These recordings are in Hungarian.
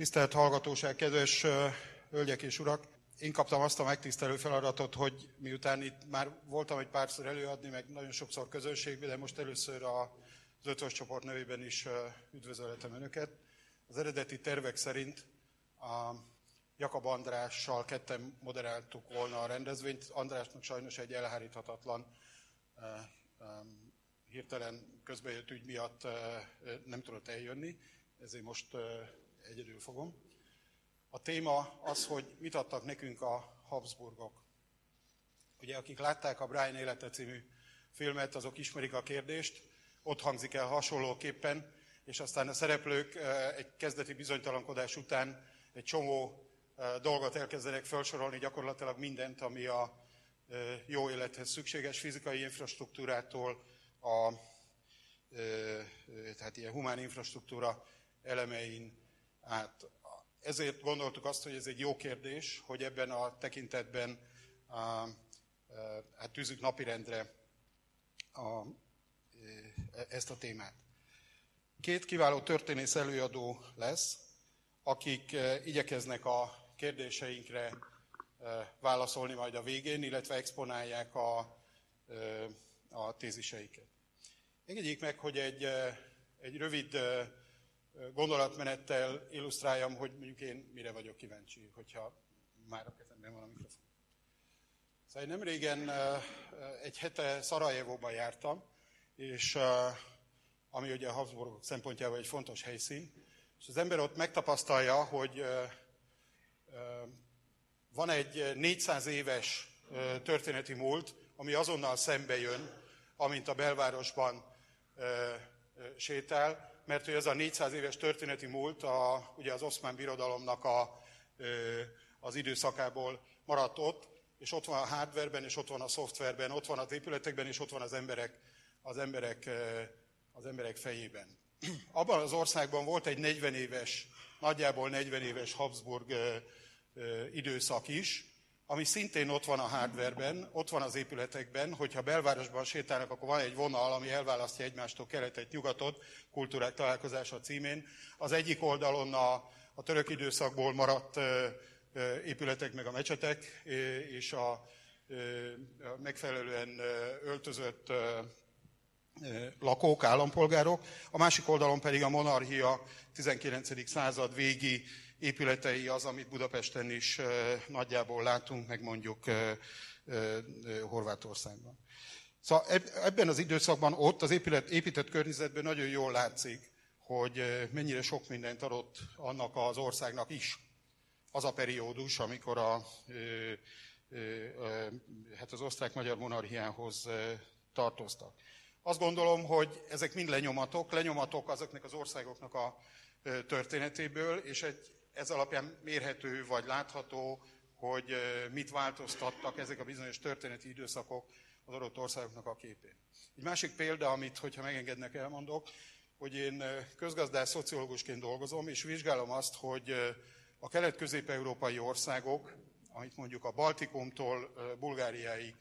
Tisztelt hallgatóság, kedves hölgyek és urak! Én kaptam azt a megtisztelő feladatot, hogy miután itt már voltam egy párszor előadni, meg nagyon sokszor közönségben, de most először az 5-ös csoport nevében is üdvözölhetem Önöket. Az eredeti tervek szerint a Jakab Andrással ketten moderáltuk volna a rendezvényt. Andrásnak sajnos egy elháríthatatlan, hirtelen közbejött ügy miatt nem tudott eljönni, ezért most egyedül fogom. A téma az, hogy mit adtak nekünk a Habsburgok. Ugye, akik látták a Brian élete című filmet, azok ismerik a kérdést, ott hangzik el hasonlóképpen, és aztán a szereplők egy kezdeti bizonytalankodás után egy csomó dolgot elkezdenek felsorolni, gyakorlatilag mindent, ami a jó élethez szükséges, fizikai infrastruktúrától, tehát ilyen humán infrastruktúra elemein át. Ezért gondoltuk azt, hogy ez egy jó kérdés, hogy ebben a tekintetben tűzzük napirendre ezt a témát. Két kiváló történész előadó lesz, akik igyekeznek a kérdéseinkre válaszolni majd a végén, illetve exponálják a téziseiket. Engedjék meg, hogy egy rövid gondolatmenettel illusztráljam, hogy mondjuk én mire vagyok kíváncsi, hogyha már a kezemben van a mikrofon. Szóval nem régen egy hete Szarajevóban jártam, és ami ugye a Habsburgok szempontjából egy fontos helyszín, és az ember ott megtapasztalja, hogy van egy 400 éves történeti múlt, ami azonnal szembe jön, amint a belvárosban sétál, mert hogy ez a 400 éves történeti múlt ugye az Oszmán Birodalomnak az időszakából maradt ott, és ott van a hardwareben, és ott van a szoftverben, ott van az épületekben, és ott van az emberek fejében. Abban az országban volt egy 40 éves, nagyjából 40 éves Habsburg időszak is, ami szintén ott van a hardwareben, ott van az épületekben, hogyha belvárosban sétálnak, akkor van egy vonal, ami elválasztja egymástól keletet, nyugatot, kultúrák találkozása címén. Az egyik oldalon a török időszakból maradt épületek, meg a mecsetek, és a megfelelően öltözött lakók, állampolgárok. A másik oldalon pedig a monarchia 19. század végi épületei az, amit Budapesten is nagyjából látunk, meg mondjuk Horvátországban. Szóval ebben az időszakban ott az épített környezetben nagyon jól látszik, hogy mennyire sok mindent adott annak az országnak is. Az a periódus, amikor az osztrák-magyar monarchiához tartoztak. Azt gondolom, hogy ezek mind lenyomatok azoknak az országoknak a történetéből, és ez alapján mérhető vagy látható, hogy mit változtattak ezek a bizonyos történeti időszakok az adott országoknak a képén. Egy másik példa, amit, hogyha megengednek, elmondok, hogy én közgazdász szociológusként dolgozom, és vizsgálom azt, hogy a kelet-közép-európai országok, amit mondjuk a Baltikumtól Bulgáriáig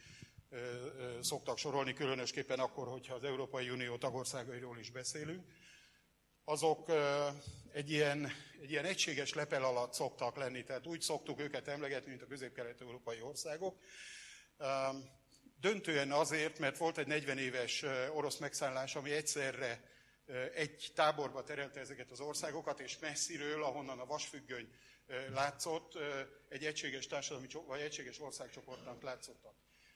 szoktak sorolni, különösképpen akkor, hogyha az Európai Unió tagországairól is beszélünk, azok egy ilyen egységes lepel alatt szoktak lenni, tehát úgy szoktuk őket emlegetni, mint a közép-kelet-európai országok. Döntően azért, mert volt egy 40 éves orosz megszállás, ami egyszerre egy táborba terelte ezeket az országokat, és messziről, ahonnan a vasfüggöny látszott, egy egységes társadalmi vagy egységes országcsoportnak látszottak.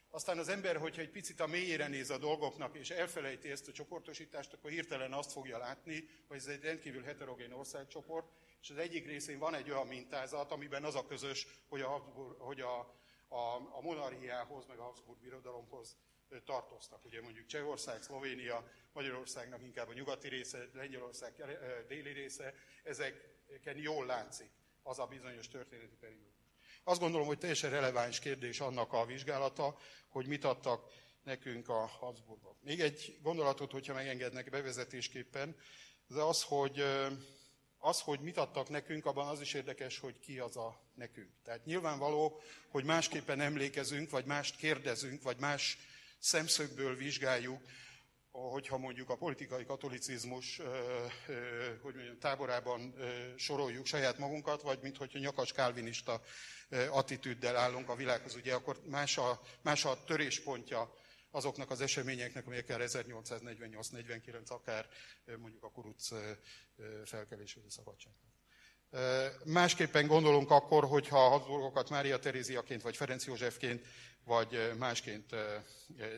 Aztán az ember, hogyha egy picit a mélyére néz a dolgoknak, és elfelejti ezt a csoportosítást, akkor hirtelen azt fogja látni, hogy ez egy rendkívül heterogén országcsoport, és az egyik részén van egy olyan mintázat, amiben az a közös, hogy a monarchiához, meg a Habsburg birodalomhoz tartoztak. Ugye mondjuk Csehország, Szlovénia, Magyarországnak inkább a nyugati része, Lengyelország déli része, ezeken jól látszik az a bizonyos történeti periódus. Azt gondolom, hogy teljesen releváns kérdés annak a vizsgálata, hogy mit adtak nekünk a Habsburgok. Még egy gondolatot, hogyha megengednek bevezetésképpen, az, hogy mit adtak nekünk, abban az is érdekes, hogy ki az a nekünk. Tehát nyilvánvaló, hogy másképpen emlékezünk, vagy mást kérdezünk, vagy más szemszögből vizsgáljuk hogyha mondjuk a politikai katolicizmus táborában soroljuk saját magunkat, vagy minthogyha nyakacs kálvinista attitűddel állunk a világhoz, ugye akkor más a töréspontja azoknak az eseményeknek, amelyekkel 1848-49 akár mondjuk a kuruc felkelés vagy a szabadságnak. Másképpen gondolunk akkor, hogyha a Habsburgokat Mária Teréziaként, vagy Ferenc Józsefként, vagy másként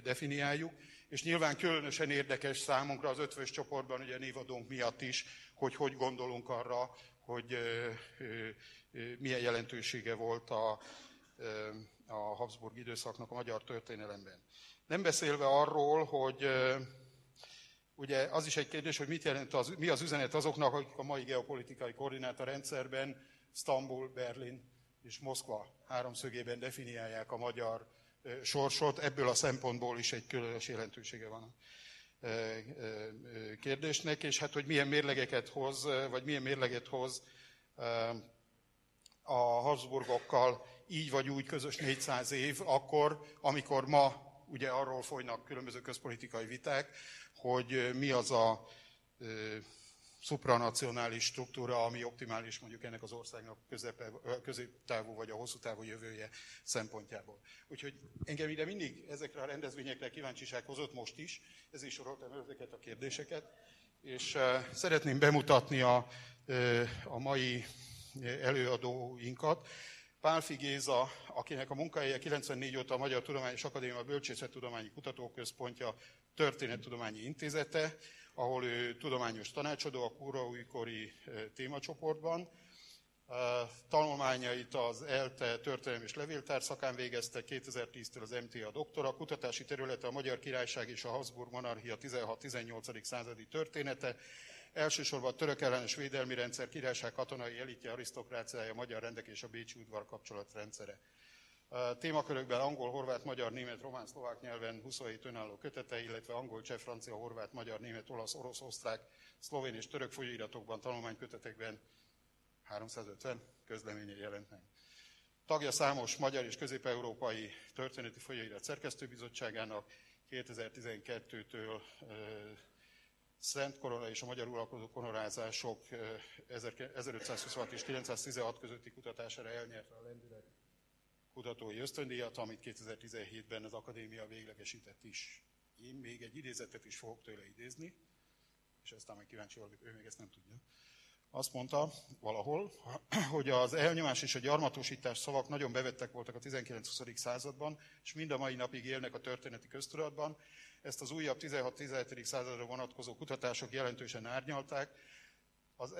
definiáljuk. És nyilván különösen érdekes számunkra az ötvös csoportban, ugye névadónk miatt is, hogy gondolunk arra, hogy milyen jelentősége volt a Habsburg időszaknak a magyar történelemben. Nem beszélve arról, hogy ugye az is egy kérdés, hogy mit jelent mi az üzenet azoknak, akik a mai geopolitikai koordinátarendszerben Sztambul, Berlin és Moszkva háromszögében definiálják a magyar sorsot. Ebből a szempontból is egy különös jelentősége van a kérdésnek, és hát, hogy milyen mérleget hoz a Habsburgokkal így vagy úgy közös 400 év, akkor, amikor ma ugye arról folynak különböző közpolitikai viták, hogy mi az a szupranacionális struktúra, ami optimális mondjuk ennek az országnak középtávú vagy a hosszú távú jövője szempontjából. Úgyhogy engem ide mindig ezekre a rendezvényekre kíváncsiság hozott most is, ezért soroltam ezeket a kérdéseket, és szeretném bemutatni a mai előadóinkat. Pálffy Géza, akinek a munkahelye 94 óta a Magyar Tudományos Akadémia Bölcsészettudományi Kutatóközpontja Történettudományi Intézete, ahol ő tudományos tanácsadó a kóraújkori témacsoportban. Tanulmányait az ELTE történelem és levéltár szakán végezte, 2010-től az MTA doktora, kutatási területe a Magyar Királyság és a Habsburg Monarchia 16-18. Századi története, elsősorban a török ellenes védelmi rendszer, királyság katonai elitje, arisztokráciája, magyar rendek és a bécsi udvar kapcsolatrendszere. Témakörökben angol, horvát, magyar, német, román, szlovák nyelven 27 önálló kötete, illetve angol, cseh, francia, horvát, magyar, német, olasz, orosz, osztrák, szlovén és török folyóiratokban, tanulmánykötetekben 350 közleménye jelent meg. Tagja számos magyar és közép-európai történeti folyóirat szerkesztőbizottságának, 2012-től Szent Korona és a magyar uralkodó honorázások 1526 és 916 közötti kutatására elnyerte a Lendület kutatói ösztöndíjat, amit 2017-ben az akadémia véglegesített is. Én még egy idézetet is fogok tőle idézni, és aztán meg kíváncsi vagyok, ő még ezt nem tudja. Azt mondta valahol, hogy az elnyomás és a gyarmatosítás szavak nagyon bevettek voltak a 19-20. században, és mind a mai napig élnek a történeti köztudatban. Ezt az újabb 16-17. Századra vonatkozó kutatások jelentősen árnyalták. Az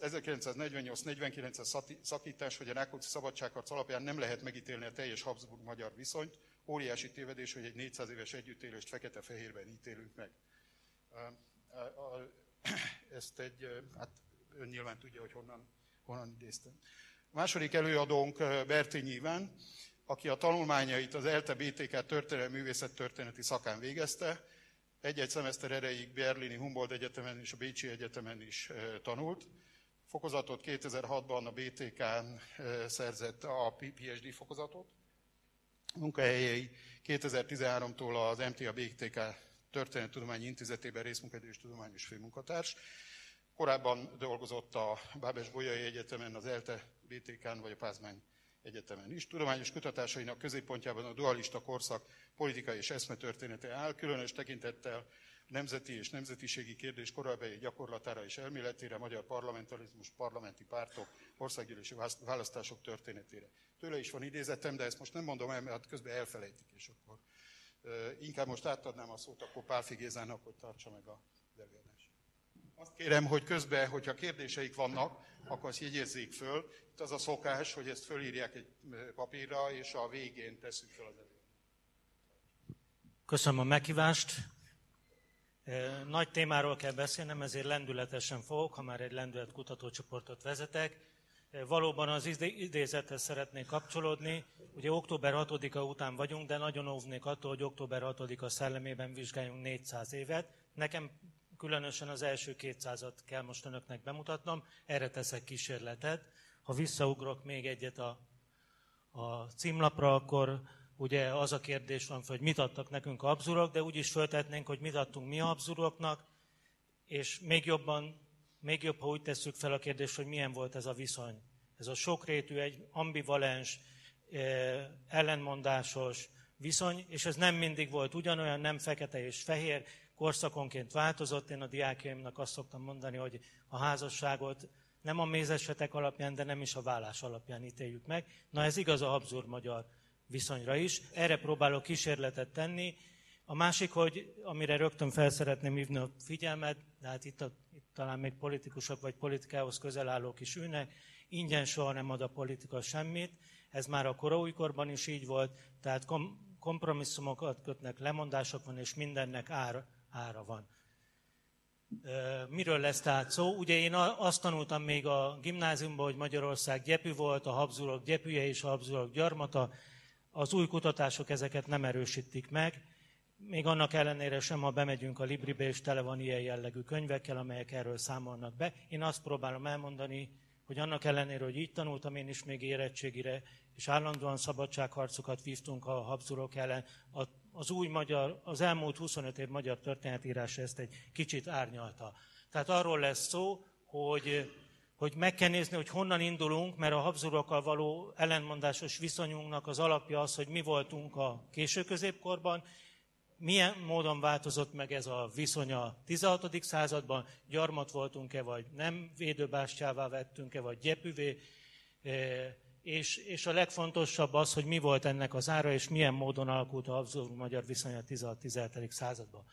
1948-49-es szakítás vagy a Rákóczi szabadságharc alapján nem lehet megítélni a teljes Habsburg-magyar viszonyt. Óriási tévedés, hogy egy 400 éves együttélést fekete-fehérben ítélünk meg. Ezt hát ön nyilván tudja, hogy honnan idéztem. A második előadónk Bertény Iván, aki a tanulmányait az ELTE BTK történelmi művészettörténeti szakán végezte. Egy-egy szemeszter erejéig Berlini Humboldt Egyetemen és a Bécsi Egyetemen is tanult. Fokozatot 2006-ban a BTK-n szerzett a PhD fokozatot. Munkahelyei 2013-tól az MTA BTK Történettudományi Intézetében részmunkaidő és tudományos főmunkatárs. Korábban dolgozott a Bábes-Bolyai Egyetemen, az ELTE BTK-n vagy a Pázmány Egyetemen is. Tudományos kutatásainak középpontjában a dualista korszak politikai és eszmetörténete áll, különös tekintettel nemzeti és nemzetiségi kérdés korabeli gyakorlatára és elméletére, magyar parlamentarizmus, parlamenti pártok, országgyűlési választások történetére. Tőle is van idézetem, de ezt most nem mondom el, mert közben elfelejtik, és akkor inkább most átadnám a szót akkor Pálffy Gézának, hogy tartsa meg az előadást. Azt kérem, hogy közben, hogyha kérdéseik vannak, akkor azt jegyezzék föl. Itt az a szokás, hogy ezt fölírják egy papírra, és a végén tesszük föl az előadást. Köszönöm a meghívást. Nagy témáról kell beszélnem, ezért lendületesen fogok, ha már egy lendület kutatócsoportot vezetek. Valóban az idézethez szeretnék kapcsolódni. Ugye október 6-a után vagyunk, de nagyon óvnék attól, hogy október 6-a szellemében vizsgáljunk 400 évet. Nekem különösen az első 200-at kell most önöknek bemutatnom, erre teszek kísérletet. Ha visszaugrok még egyet a címlapra, akkor ugye az a kérdés van, hogy mit adtak nekünk abzurok, de úgy is föltetnénk, hogy mit adtunk mi abzuroknak, és még jobb, ha úgy tesszük fel a kérdést, hogy milyen volt ez a viszony. Ez a sokrétű, egy ambivalens, ellenmondásos viszony, és ez nem mindig volt ugyanolyan, nem fekete és fehér, korszakonként változott. Én a diákjaimnak azt szoktam mondani, hogy a házasságot nem a mézesetek alapján, de nem is a vállás alapján ítéljük meg. Na ez igaz a habsburg-magyar viszonyra is. Erre próbálok kísérletet tenni. A másik, hogy amire rögtön fel szeretném hívni a figyelmet, de hát itt talán még politikusok vagy politikához közel állók is ülnek, ingyen soha nem ad a politika semmit. Ez már a koraújkorban is így volt, tehát kompromisszumokat kötnek, lemondások van, és mindennek ára van. Miről lesz tehát szó? Ugye én azt tanultam még a gimnáziumban, hogy Magyarország gyepű volt, a habsburgok gyepüje és a habsburgok gyarmata. Az új kutatások ezeket nem erősítik meg, még annak ellenére sem, ha bemegyünk a Libribe, és tele van ilyen jellegű könyvekkel, amelyek erről számolnak be. Én azt próbálom elmondani, hogy annak ellenére, hogy így tanultam, én is még érettségire, és állandóan szabadságharcokat vívtunk a habsburgok ellen. Az elmúlt 25 év magyar történetírása ezt egy kicsit árnyalta. Tehát arról lesz szó, hogy meg kell nézni, hogy honnan indulunk, mert a habsburgokkal való ellentmondásos viszonyunknak az alapja az, hogy mi voltunk a késő középkorban, milyen módon változott meg ez a viszony a 16. században, gyarmat voltunk-e, vagy nem, védőbástyává vettünk-e, vagy gyepüvé, és a legfontosabb az, hogy mi volt ennek az ára, és milyen módon alakult a habsburg-magyar viszony a 16-17. Században.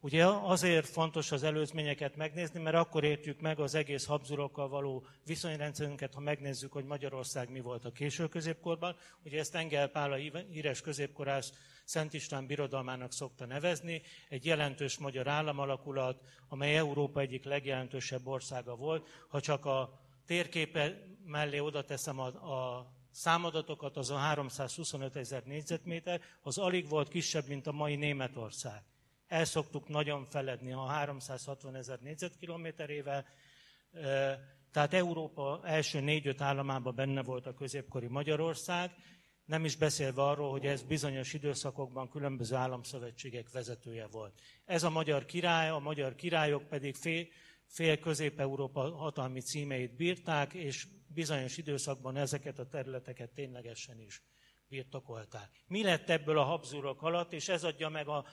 Ugye azért fontos az előzményeket megnézni, mert akkor értjük meg az egész habsburgokkal való viszonyrendszerünket, ha megnézzük, hogy Magyarország mi volt a késő középkorban. Ugye ezt Engel Pál, a híres középkorász, Szent István birodalmának szokta nevezni, egy jelentős magyar államalakulat, amely Európa egyik legjelentősebb országa volt. Ha csak a térképe mellé oda teszem a számadatokat, azon 325 000 négyzetméter, az alig volt kisebb, mint a mai Németország. El szoktuk nagyon feledni a 360 000 négyzetkilométerével, tehát Európa első 4-5 államában benne volt a középkori Magyarország, nem is beszélve arról, hogy ez bizonyos időszakokban különböző államszövetségek vezetője volt. Ez a magyar király, a magyar királyok pedig fél Közép-Európa hatalmi címeit bírták, és bizonyos időszakban ezeket a területeket ténylegesen is birtokolták. Mi lett ebből a habsburgok alatt, és ez adja meg a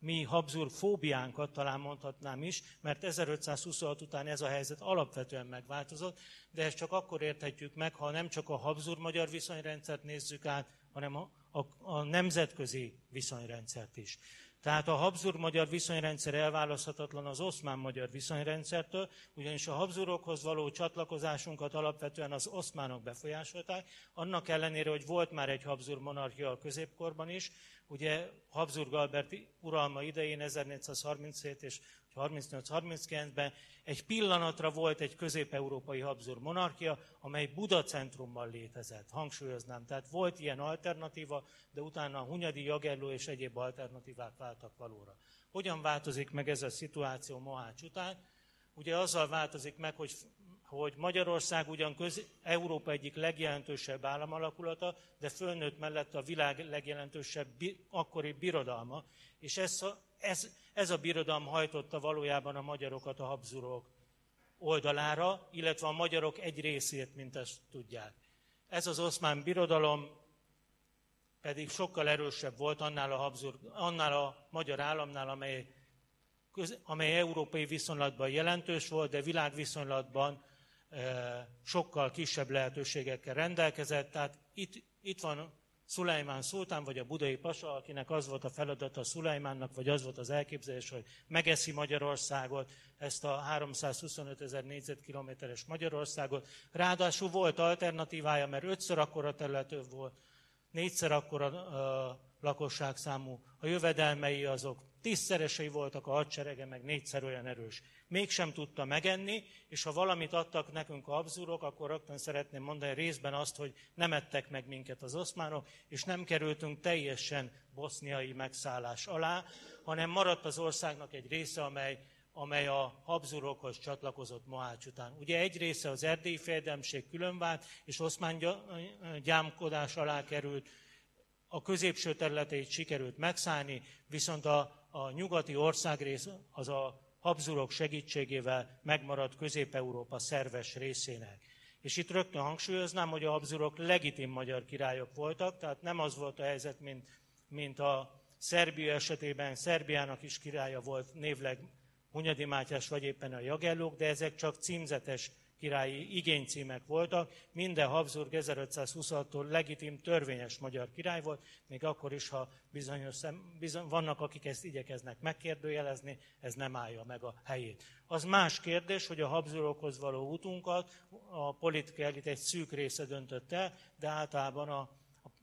mi habsburg fóbiánkat, talán mondhatnám is, mert 1526 után ez a helyzet alapvetően megváltozott, de ezt csak akkor érthetjük meg, ha nem csak a habsburg-magyar viszonyrendszert nézzük át, hanem a nemzetközi viszonyrendszert is. Tehát a habsburg-magyar viszonyrendszer elválaszthatatlan az oszmán-magyar viszonyrendszertől, ugyanis a habsburgokhoz való csatlakozásunkat alapvetően az oszmánok befolyásolták, annak ellenére, hogy volt már egy habsburg monarchia a középkorban is. Ugye Habsburg Albert uralma idején 1437 és 38-39-ben egy pillanatra volt egy közép-európai habsburg monarchia, amely Buda centrumban létezett, hangsúlyoznám. Tehát volt ilyen alternatíva, de utána a Hunyadi, Jagelló és egyéb alternatívák váltak valóra. Hogyan változik meg ez a szituáció Mohács után? Ugye azzal változik meg, hogy Magyarország ugyan Európa egyik legjelentősebb államalakulata, de fölnőtt mellett a világ legjelentősebb akkori birodalma, és ez a birodalom hajtotta valójában a magyarokat a habsburgok oldalára, illetve a magyarok egy részét, mint ezt tudják. Ez az oszmán birodalom pedig sokkal erősebb volt annál a magyar államnál, amely európai viszonylatban jelentős volt, de világviszonylatban sokkal kisebb lehetőségekkel rendelkezett. Tehát itt van Szulajmán szultán, vagy a budai pasa, akinek az volt a feladata Szulajmánnak, vagy az volt az elképzelés, hogy megeszi Magyarországot, ezt a 325 000 négyzetkilométeres Magyarországot. Ráadásul volt alternatívája, mert 5-szer akkora területű volt, 4-szer akkora lakosságszámú, a jövedelmei azok 10-szeresei voltak, a hadserege meg 4-szer olyan erős. Mégsem tudta megenni, és ha valamit adtak nekünk a habsburgok, akkor rögtön szeretném mondani részben azt, hogy nem ettek meg minket az oszmánok, és nem kerültünk teljesen boszniai megszállás alá, hanem maradt az országnak egy része, amely a habsburgokhoz csatlakozott Mohács után. Ugye egy része az erdélyi fejedelemség különvált, és oszmán gyámkodás alá került, a középső területeit sikerült megszállni, viszont a nyugati országrész az a Habsburgok segítségével megmaradt Közép-Európa szerves részének. És itt rögtön hangsúlyoznám, hogy a Habsburgok legitim magyar királyok voltak, tehát nem az volt a helyzet, mint a Szerbia esetében, Szerbiának is királya volt névleg Hunyadi Mátyás vagy éppen a Jagellók, de ezek csak címzetes királyi igénycímek voltak. Minden Habsburg 1526-tól legitim, törvényes magyar király volt, még akkor is, ha vannak, akik ezt igyekeznek megkérdőjelezni, ez nem állja meg a helyét. Az más kérdés, hogy a Habsburgokhoz való útunkat a politikai elit egy szűk része döntött el, de általában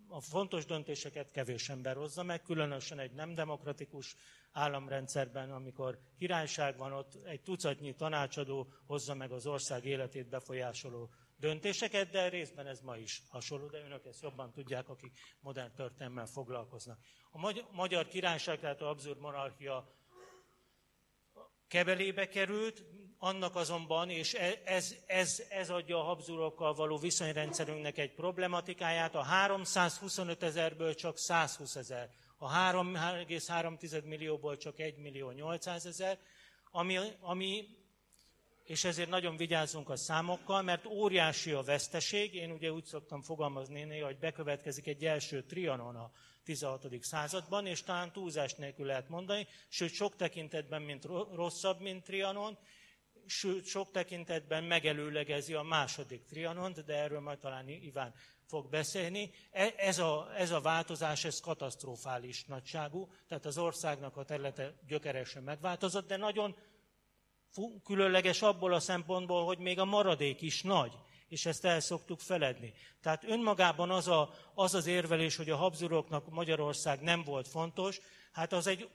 a fontos döntéseket kevés ember hozza meg, különösen egy nem demokratikus államrendszerben, amikor királyság van, ott egy tucatnyi tanácsadó hozza meg az ország életét befolyásoló döntéseket, de részben ez ma is hasonló, de önök ezt jobban tudják, akik modern történelemmel foglalkoznak. A magyar királyság, tehát a Habsburg monarchia kebelébe került, annak azonban, és ez adja a Habsburgokkal való viszonyrendszerünknek egy problematikáját, a 325 000-ből csak 120 000, a 3,3 millióból csak 1.800.000, és ezért nagyon vigyázzunk a számokkal, mert óriási a veszteség. Én ugye úgy szoktam fogalmazni néha, hogy bekövetkezik egy első Trianon a 16. században, és talán túlzás nélkül lehet mondani, sőt sok tekintetben rosszabb, mint Trianon, sőt sok tekintetben megelőlegezi a második Trianont, de erről majd talán Iván fog beszélni. Ez a változás, ez katasztrofális nagyságú, tehát az országnak a területe gyökeresen megváltozott, de nagyon különleges abból a szempontból, hogy még a maradék is nagy, és ezt el szoktuk feledni. Tehát önmagában az érvelés, hogy a Habsburgoknak Magyarország nem volt fontos, hát az egy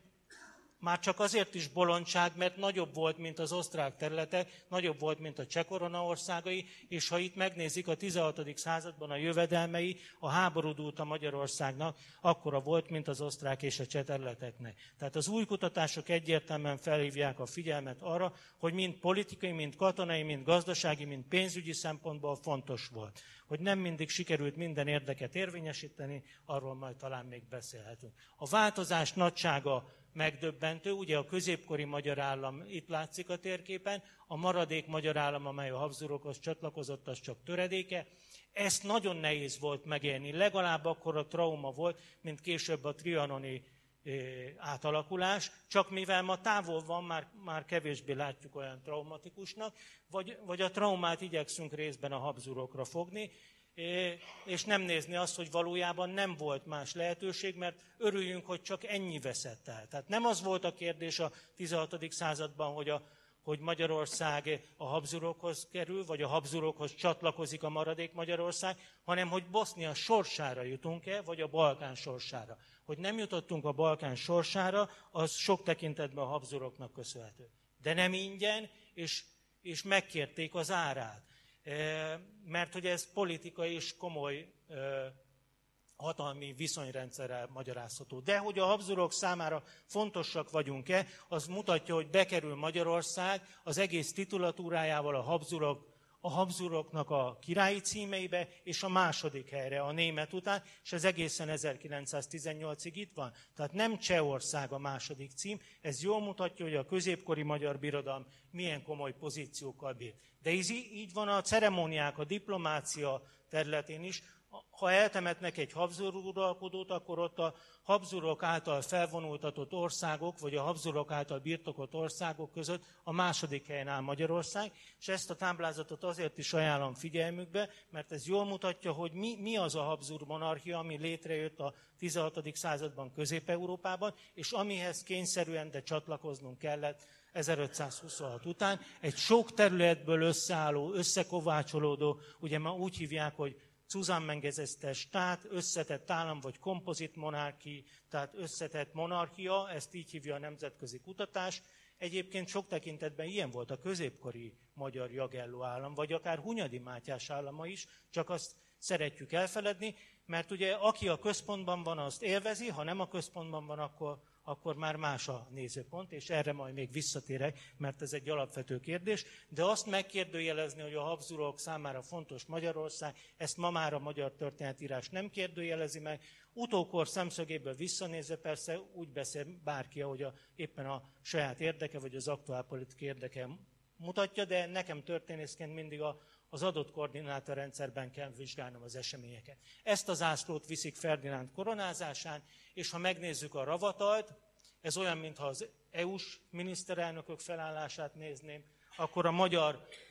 már csak azért is bolondság, mert nagyobb volt, mint az osztrák területek, nagyobb volt, mint a cseh korona országai, és ha itt megnézik a 16. században a jövedelmei, a háborúdúlt a Magyarországnak akkora volt, mint az osztrák és a cseh területeknek. Tehát az új kutatások egyértelműen felhívják a figyelmet arra, hogy mind politikai, mind katonai, mind gazdasági, mind pénzügyi szempontból fontos volt. Hogy nem mindig sikerült minden érdeket érvényesíteni, arról majd talán még beszélhetünk. A változás nagysága megdöbbentő, ugye a középkori magyar állam itt látszik a térképen, a maradék magyar állam, amely a Habsburgokhoz csatlakozott, az csak töredéke. Ezt nagyon nehéz volt megélni, legalább akkor a trauma volt, mint később a trianoni átalakulás, csak mivel ma távol van, már kevésbé látjuk olyan traumatikusnak, vagy a traumát igyekszünk részben a Habsburgokra fogni, és nem nézni azt, hogy valójában nem volt más lehetőség, mert örüljünk, hogy csak ennyi veszett el. Tehát nem az volt a kérdés a 16. században, hogy Magyarország a Habsburgokhoz kerül, vagy a Habsburgokhoz csatlakozik a maradék Magyarország, hanem hogy Bosznia sorsára jutunk-e, vagy a Balkán sorsára. Hogy nem jutottunk a Balkán sorsára, az sok tekintetben a Habsburgoknak köszönhető. De nem ingyen, és megkérték az árát. Mert hogy ez politikai és komoly hatalmi viszonyrendszerrel magyarázható. De hogy a Habsburgok számára fontosak vagyunk-e, az mutatja, hogy bekerül Magyarország az egész titulatúrájával a Habsburgoknak a királyi címeibe, és a második helyre a német után, és ez egészen 1918-ig itt van. Tehát nem Csehország a második cím, ez jól mutatja, hogy a középkori magyar birodalom milyen komoly pozíciókkal bír. De ez így van a ceremóniák, a diplomácia területén is. Ha eltemetnek egy Habsburg uralkodót, akkor ott a Habsburgok által felvonultatott országok, vagy a Habsburgok által birtokolt országok között a második helyen áll Magyarország, és ezt a táblázatot azért is ajánlom figyelmükbe, mert ez jól mutatja, hogy mi az a Habsburg monarchia, ami létrejött a 16. században Közép-Európában, és amihez kényszerűen, de csatlakoznunk kellett 1526 után, egy sok területből összeálló, összekovácsolódó, ugye ma úgy hívják, hogy zusammengesetzter Staat, összetett állam vagy kompozit monarchia, tehát összetett monarchia, ezt így hívja a nemzetközi kutatás. Egyébként sok tekintetben ilyen volt a középkori magyar Jagelló állam, vagy akár Hunyadi Mátyás állama is, csak azt szeretjük elfeledni, mert ugye aki a központban van, azt élvezi, ha nem a központban van, akkor akkor már más a nézőpont, és erre majd még visszatérek, mert ez egy alapvető kérdés. De azt megkérdőjelezni, hogy a Habsburgok számára fontos Magyarország, ezt ma már a magyar történetírás nem kérdőjelezi meg. Utókor szemszögéből visszanézve persze úgy beszél bárki, ahogy éppen a saját érdeke, vagy az aktuálpolitik érdeke mutatja, de nekem történészként mindig az adott koordinátorrendszerben kell vizsgálnom az eseményeket. Ezt az zászlót viszik Ferdinánd koronázásán, és ha megnézzük a ravatalt, ez olyan, mintha az EU-s miniszterelnökök felállását nézném, akkor a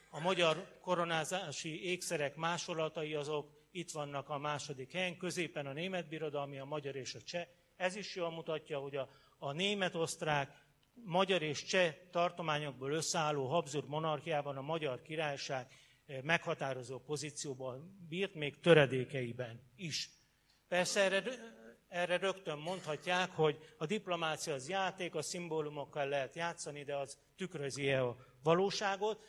magyar koronázási ékszerek másolatai azok itt vannak a második helyen, középen a német birodalmi, a magyar és a cseh. Ez is jól mutatja, hogy a német-osztrák, magyar és cseh tartományokból összeálló Habsburg monarchiában a Magyar Királyság meghatározó pozícióban bírt, még töredékeiben is. Persze erre rögtön mondhatják, hogy a diplomácia az játék, a szimbólumokkal lehet játszani, de az tükrözi-e a valóságot.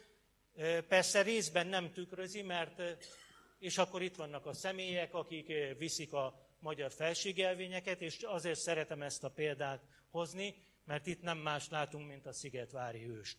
Persze részben nem tükrözi, és akkor itt vannak a személyek, akik viszik a magyar felségelvényeket, és azért szeretem ezt a példát hozni, mert itt nem más látunk, mint a szigetvári őst.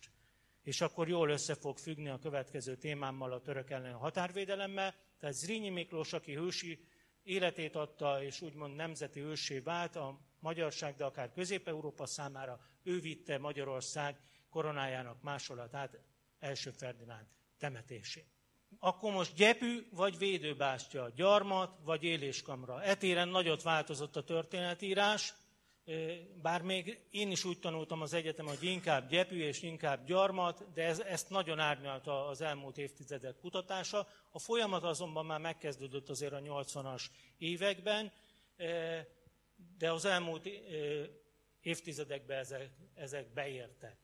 És akkor jól össze fog függni a következő témámmal, a török elleni határvédelemmel. Tehát Zrínyi Miklós, aki hősi életét adta, és úgymond nemzeti hőssé vált a magyarság, de akár Közép-Európa számára, ő vitte Magyarország koronájának másolatát első Ferdinánd temetésén. Akkor most gyepű vagy védőbástya, gyarmat vagy éléskamra. E téren nagyot változott a történetírás, bár még én is úgy tanultam az egyetemen, hogy inkább gyepű és inkább gyarmat, de ezt nagyon árnyalta az elmúlt évtizedek kutatása. A folyamat azonban már megkezdődött azért a 80-as években, de az elmúlt évtizedekben ezek beértek.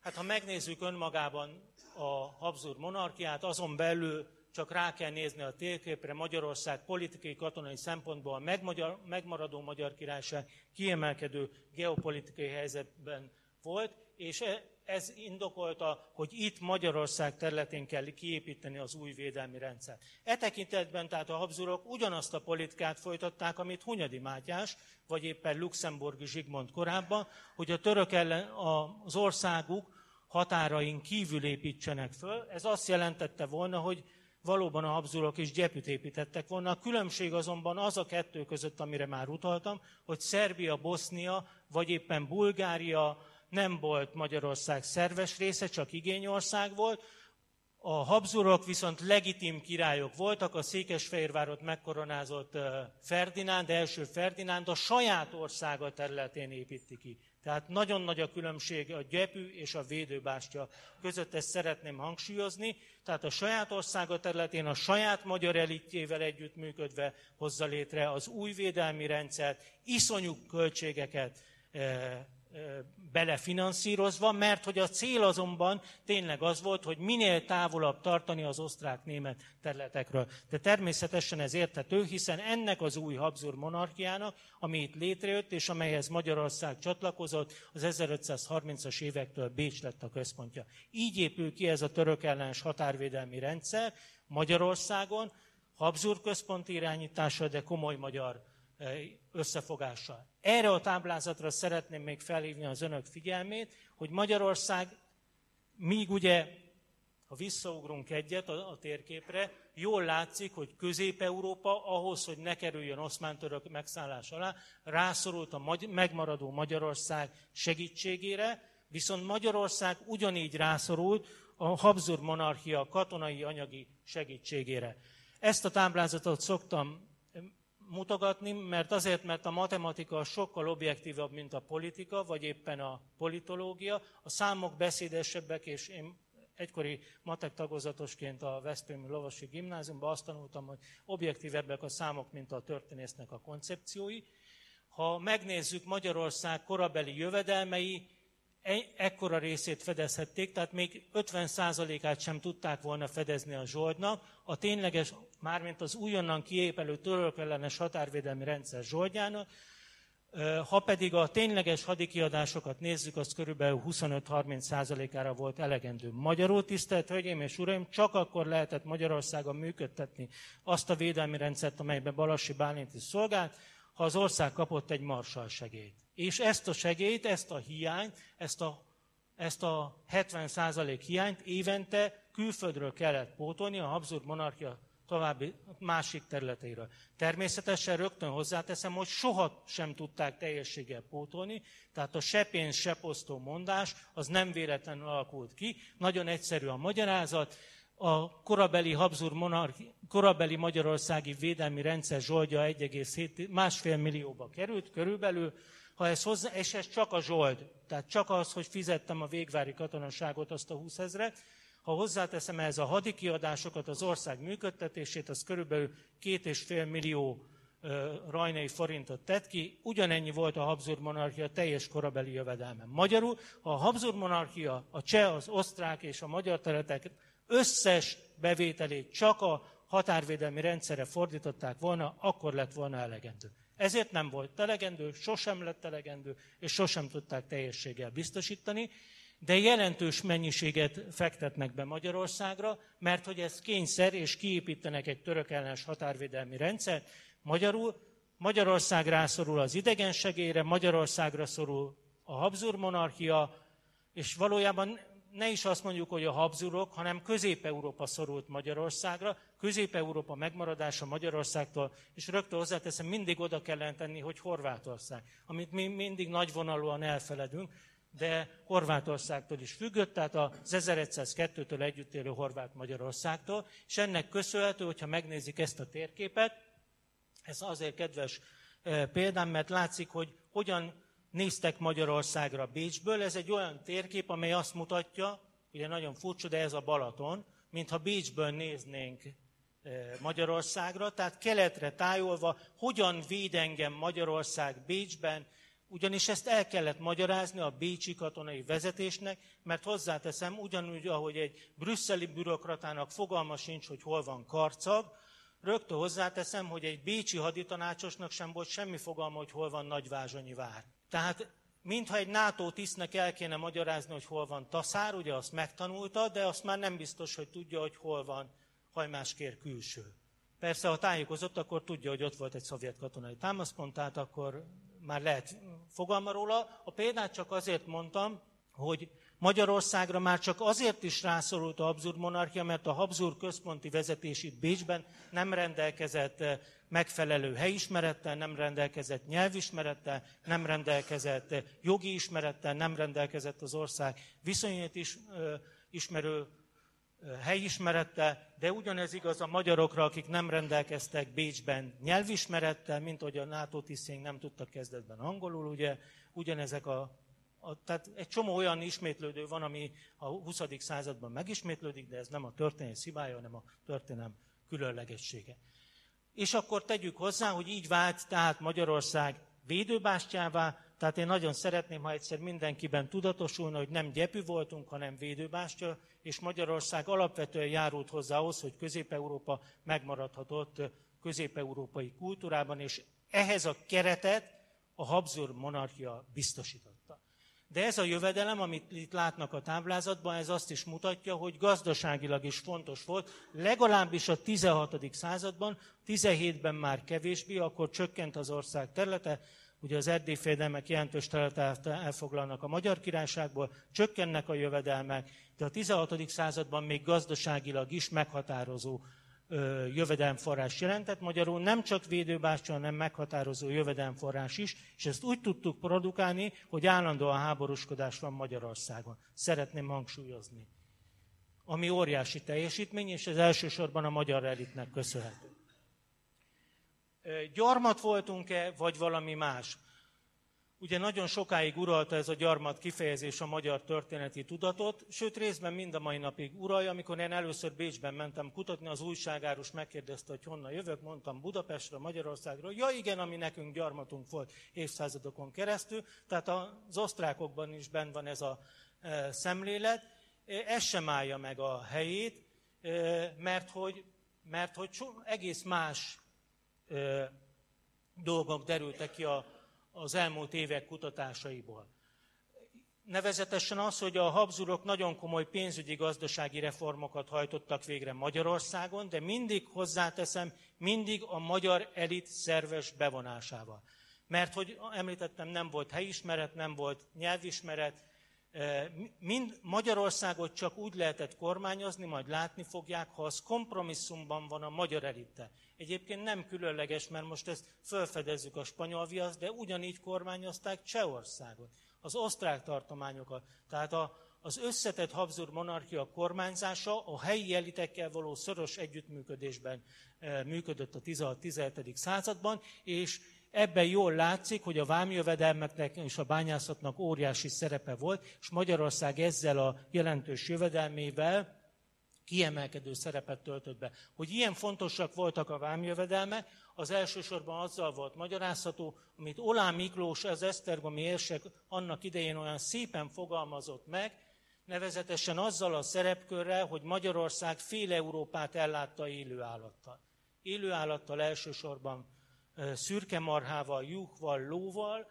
Hát ha megnézzük önmagában a Habsburg monarchiát, azon belül csak rá kell nézni a térképre, Magyarország politikai, katonai szempontból a megmaradó Magyar Királyság kiemelkedő geopolitikai helyzetben volt, és ez indokolta, hogy itt Magyarország területén kell kiépíteni az új védelmi rendszert. E tekintetben tehát a Habsburgok ugyanazt a politikát folytatták, amit Hunyadi Mátyás, vagy éppen luxemburgi Zsigmond korábban, hogy a török ellen az országuk határain kívül építsenek föl. Ez azt jelentette volna, hogy valóban a Habsburgok is gyepüt építettek volna. A különbség azonban az a kettő között, amire már utaltam, hogy Szerbia, Bosznia vagy éppen Bulgária nem volt Magyarország szerves része, csak igényország volt. A Habsburgok viszont legitim királyok voltak, a Székesfehérvárot megkoronázott Ferdinánd, első Ferdinánd a saját országa területén építi ki. Tehát nagyon nagy a különbség a gyepű és a védőbástya között, ezt szeretném hangsúlyozni. Tehát a saját országa területén a saját magyar elitjével együttműködve hozza létre az új védelmi rendszert, iszonyú költségeket belefinanszírozva, mert hogy a cél azonban tényleg az volt, hogy minél távolabb tartani az osztrák-német területekről. De természetesen ez érthető, hiszen ennek az új Habsburg monarchiának, ami itt létrejött, és amelyhez Magyarország csatlakozott, az 1530-as évektől Bécs lett a központja. Így épül ki ez a török ellenes határvédelmi rendszer Magyarországon, Habsburg központi irányítása, de komoly magyar összefogással. Erre a táblázatra szeretném még felhívni az önök figyelmét, hogy Magyarország, míg ugye, ha visszaugrunk egyet a térképre, jól látszik, hogy Közép-Európa ahhoz, hogy ne kerüljön oszmán-török megszállás alá, rászorult a megmaradó Magyarország segítségére, viszont Magyarország ugyanígy rászorult a Habsburg monarchia katonai anyagi segítségére. Ezt a táblázatot szoktam mutogatni, mert a matematika sokkal objektívabb, mint a politika, vagy éppen a politológia. A számok beszédesebbek, és én egykori matek tagozatosként a Veszprémi Lovasi Gimnáziumban azt tanultam, hogy objektívebbek a számok, mint a történésznek a koncepciói. Ha megnézzük, Magyarország korabeli jövedelmei ekkora részét fedezhették, tehát még 50%-át sem tudták volna fedezni a zsoldnak. A tényleges, mármint az újonnan kiépülő török ellenes határvédelmi rendszer zsoldjának. Ha pedig a tényleges hadikiadásokat nézzük, az körülbelül 25-30%-ára volt elegendő. Magyarul, tisztelt Hölgyeim és Uraim, csak akkor lehetett Magyarországon működtetni azt a védelmi rendszert, amelyben Balassi Bálint is szolgált, az ország kapott egy Marshall segélyt. És ezt a segélyt, ezt a hiányt, ezt a 70% hiányt évente külföldről kellett pótolni a Habsburg monarchia további másik területeiről. Természetesen rögtön hozzáteszem, hogy soha sem tudták teljességgel pótolni, tehát a se pénz, se posztó mondás az nem véletlenül alakult ki. Nagyon egyszerű a magyarázat. A korabeli Habsburg monarchia, korabeli magyarországi védelmi rendszer zsoldja 1,5 millióba került körülbelül, és ez csak a zsold, tehát csak az, hogy fizettem a végvári katonaságot, azt a 20 000-et, ha hozzáteszem ehhez a hadikiadásokat, az ország működtetését, az körülbelül 2,5 millió rajnai forintot tett ki, ugyanennyi volt a Habsburg monarchia teljes korabeli jövedelme. Magyarul, ha a Habsburg monarchia a cseh, az osztrák és a magyar területek összes bevételét csak a határvédelmi rendszerre fordították volna, akkor lett volna elegendő. Ezért nem volt elegendő, sosem lett elegendő, és sosem tudták teljességgel biztosítani, de jelentős mennyiséget fektetnek be Magyarországra, mert hogy ez kényszer, és kiépítenek egy török ellenes határvédelmi rendszert. Magyarul Magyarország rászorul az idegensegélyre, Magyarországra szorul a Habsburg monarchia, és valójában ne is azt mondjuk, hogy a Habsburgok, hanem Közép-Európa szorult Magyarországra, Közép-Európa megmaradása Magyarországtól, és rögtön hozzáteszem, mindig oda kellene tenni, hogy Horvátország, amit mi mindig nagyvonalúan elfeledünk, de Horvátországtól is függött, tehát az 1102-től együtt élő Horvát-Magyarországtól, és ennek köszönhető, hogyha megnézik ezt a térképet, ez azért kedves példám, mert látszik, hogy hogyan néztek Magyarországra Bécsből. Ez egy olyan térkép, amely azt mutatja, ugye nagyon furcsa, de ez a Balaton, mintha Bécsből néznénk Magyarországra, tehát keletre tájolva, hogyan véd engem Magyarország Bécsben, ugyanis ezt el kellett magyarázni a bécsi katonai vezetésnek, mert hozzáteszem, ugyanúgy, ahogy egy brüsszeli bürokratának fogalma sincs, hogy hol van Karcag, rögtön hozzáteszem, hogy egy bécsi haditanácsosnak sem volt semmi fogalma, hogy hol van Nagyvázsonyi vár. Tehát mintha egy NATO tisztnek el kéne magyarázni, hogy hol van Taszár, ugye azt megtanulta, de azt már nem biztos, hogy tudja, hogy hol van Hajmáskér külső. Persze, ha tájékozott, akkor tudja, hogy ott volt egy szovjet katonai támaszpont, tehát akkor már lehet fogalma róla. A példát csak azért mondtam, hogy Magyarországra már csak azért is rászorult a Habsburg monarchia, mert a Habsburg központi vezetés itt Bécsben nem rendelkezett megfelelő helyismerettel, nem rendelkezett nyelvismerettel, nem rendelkezett jogi ismerettel, nem rendelkezett az ország viszonyait is ismerő helyismerettel, de ugyanez igaz a magyarokra, akik nem rendelkeztek Bécsben nyelvismerettel, mint ahogy a NATO tisztjénk nem tudtak kezdetben angolul, ugye, ugyanezek tehát egy csomó olyan ismétlődő van, ami a 20. században megismétlődik, de ez nem a történet hibája, hanem a történelem különlegessége. És akkor tegyük hozzá, hogy így vált tehát Magyarország védőbástyává, tehát én nagyon szeretném, ha egyszer mindenkiben tudatosulna, hogy nem gyepű voltunk, hanem védőbástya, és Magyarország alapvetően járult hozzá ahhoz, hogy Közép-Európa megmaradhatott közép-európai kultúrában, és ehhez a keretet a Habsburg monarchia biztosította. De ez a jövedelem, amit itt látnak a táblázatban, ez azt is mutatja, hogy gazdaságilag is fontos volt, legalábbis a 16. században, 17-ben már kevésbé, akkor csökkent az ország területe, ugye az erdélyfélemek jelentős területet elfoglalnak a Magyar Királyságból, csökkennek a jövedelmek, de a 16. században még gazdaságilag is meghatározó jövedelemforrás jelentett. Magyarul nem csak védőbástya, hanem meghatározó jövedelemforrás is, és ezt úgy tudtuk produkálni, hogy állandóan háborúskodás van Magyarországon. Szeretném hangsúlyozni. Ami óriási teljesítmény, és ez elsősorban a magyar elitnek köszönhető. Gyarmat voltunk-e, vagy valami más? Ugye nagyon sokáig uralta ez a gyarmat kifejezés a magyar történeti tudatot, sőt részben mind a mai napig uralja. Amikor én először Bécsben mentem kutatni, az újságárus megkérdezte, hogy honnan jövök, mondtam Budapestről, Magyarországról. Ja igen, ami nekünk gyarmatunk volt évszázadokon keresztül, tehát az osztrákokban is benn van ez a szemlélet. Ez sem állja meg a helyét, mert hogy egész más dolgok derültek ki az elmúlt évek kutatásaiból. Nevezetesen az, hogy a Habsburgok nagyon komoly pénzügyi gazdasági reformokat hajtottak végre Magyarországon, de mindig hozzáteszem, mindig a magyar elit szerves bevonásával. Mert, hogy említettem, nem volt helyismeret, nem volt nyelvismeret, mind Magyarországot csak úgy lehetett kormányozni, majd látni fogják, ha az kompromisszumban van a magyar elittel. Egyébként nem különleges, mert most ezt felfedezzük a spanyol viaszt, de ugyanígy kormányozták Csehországot, az osztrák tartományokat. Tehát az összetett Habsburg monarchia kormányzása a helyi elitekkel való szoros együttműködésben működött a 16-17. Században, és ebben jól látszik, hogy a vámjövedelmeknek és a bányászatnak óriási szerepe volt, és Magyarország ezzel a jelentős jövedelmével kiemelkedő szerepet töltött be. Hogy ilyen fontosak voltak a vámjövedelmek, az elsősorban azzal volt magyarázható, amit Oláh Miklós, az esztergomi érsek annak idején olyan szépen fogalmazott meg, nevezetesen azzal a szerepkörrel, hogy Magyarország fél Európát ellátta élőállattal. Élőállattal, elsősorban szürkemarhával, juhval, lóval.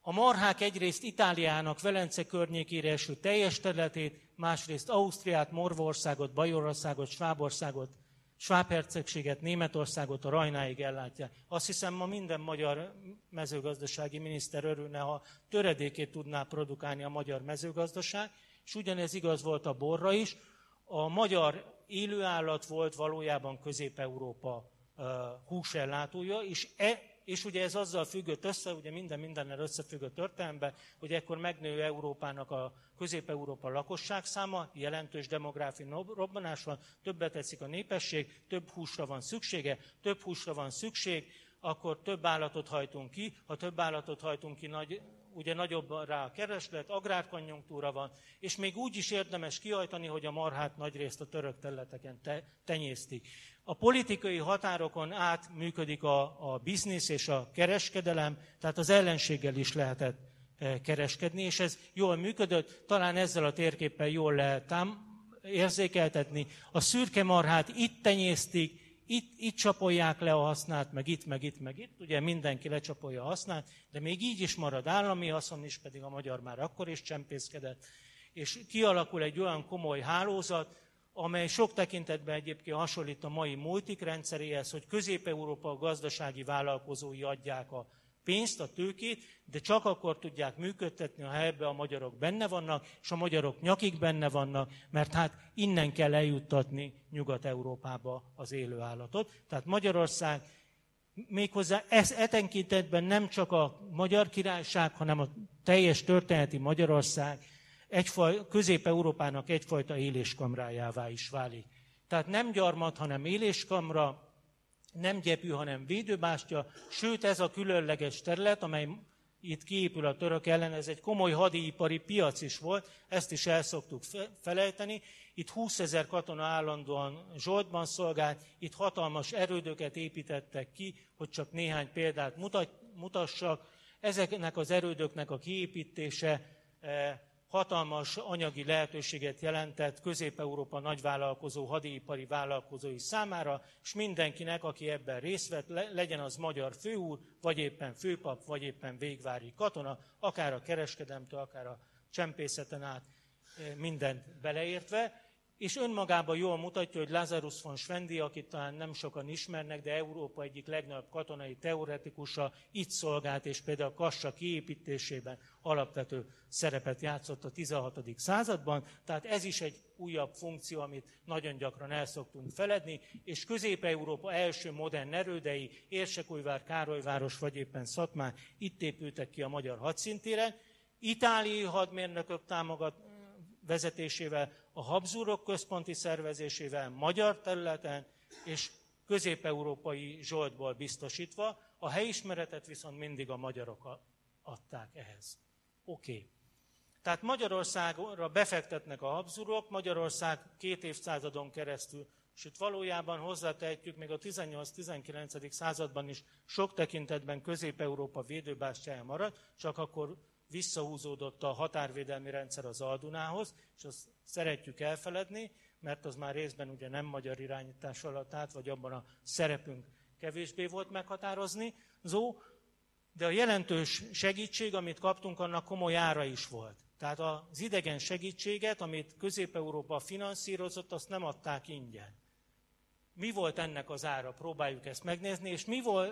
A marhák egyrészt Itáliának Velence környékére eső teljes területét, másrészt Ausztriát, Morvországot, Bajorországot, Svábországot, Svábhercegséget, Németországot a Rajnáig ellátják. Azt hiszem, ma minden magyar mezőgazdasági miniszter örülne, ha töredékét tudná produkálni a magyar mezőgazdaság, és ugyanez igaz volt a borra is. A magyar élőállat volt valójában Közép-Európa húsellátója, és ugye ez azzal függött össze, ugye mindennel összefüggő történelemben, hogy ekkor megnő Európának a Közép-Európa lakosságszáma, jelentős demográfiai robbanás van, többet teszik a népesség, több húsra van szüksége, akkor több állatot hajtunk ki, ha több állatot hajtunk ki, ugye nagyobb rá a kereslet, agrárkonjunktúra van, és még úgy is érdemes kihajtani, hogy a marhát nagyrészt a török területeken tenyésztik. A politikai határokon át működik a biznisz és a kereskedelem, tehát az ellenséggel is lehetett kereskedni, és ez jól működött, talán ezzel a térképpel jól lehet érzékeltetni. A szürke marhát itt tenyésztik, itt csapolják le a hasznát, meg itt. Ugye mindenki lecsapolja a hasznát, de még így is marad állami haszon is, pedig a magyar már akkor is csempészkedett. És kialakul egy olyan komoly hálózat, amely sok tekintetben egyébként hasonlít a mai multik rendszeréhez, hogy Közép-Európa gazdasági vállalkozói adják a pénzt, a tőkét, de csak akkor tudják működtetni, ha ebbe a magyarok benne vannak, és a magyarok nyakig benne vannak, mert hát innen kell eljuttatni Nyugat-Európába az élőállatot. Tehát Magyarország méghozzá e tekintetben nem csak a Magyar Királyság, hanem a teljes történeti Magyarország Közép-Európának egyfajta éléskamrájává is válik. Tehát nem gyarmat, hanem éléskamra, nem gyepű, hanem védőbástya, sőt ez a különleges terület, amely itt kiépül a török ellen, ez egy komoly hadipari piac is volt, ezt is el szoktuk felejteni. Itt 20 000 katona állandóan zsoldban szolgált, itt hatalmas erődöket építettek ki, hogy csak néhány példát mutassak. Ezeknek az erődöknek a kiépítése hatalmas anyagi lehetőséget jelentett Közép-Európa nagyvállalkozó, hadipari vállalkozói számára, és mindenkinek, aki ebben részt vett, legyen az magyar főúr, vagy éppen főpap, vagy éppen végvári katona, akár a kereskedelemtől, akár a csempészeten át, mindent beleértve. És önmagában jól mutatja, hogy Lazarus von Schwendi, akit talán nem sokan ismernek, de Európa egyik legnagyobb katonai teoretikusa, itt szolgált, és például Kassa kiépítésében alapvető szerepet játszott a 16. században. Tehát ez is egy újabb funkció, amit nagyon gyakran el szoktunk feledni, és Közép-Európa első modern erődei, Érsekújvár, Károlyváros vagy éppen Szatmár, itt épültek ki a magyar hadszintéren. Itáliai hadmérnökök vezetésével, a Habsburgok központi szervezésével, magyar területen és közép-európai zsoldból biztosítva, a helyismeretet viszont mindig a magyarok adták ehhez. Oké. Tehát Magyarországra befektetnek a Habsburgok, Magyarország 2 évszázadon keresztül, sőt valójában hozzátehetjük, még a 18-19. Században is sok tekintetben Közép-Európa védőbástyája maradt, csak akkor visszahúzódott a határvédelmi rendszer az Aldunához, és azt szeretjük elfeledni, mert az már részben ugye nem magyar irányítás alatt állt, vagy abban a szerepünk kevésbé volt meghatározni, de a jelentős segítség, amit kaptunk, annak komoly ára is volt. Tehát az idegen segítséget, amit Közép-Európa finanszírozott, azt nem adták ingyen. Mi volt ennek az ára? Próbáljuk ezt megnézni, és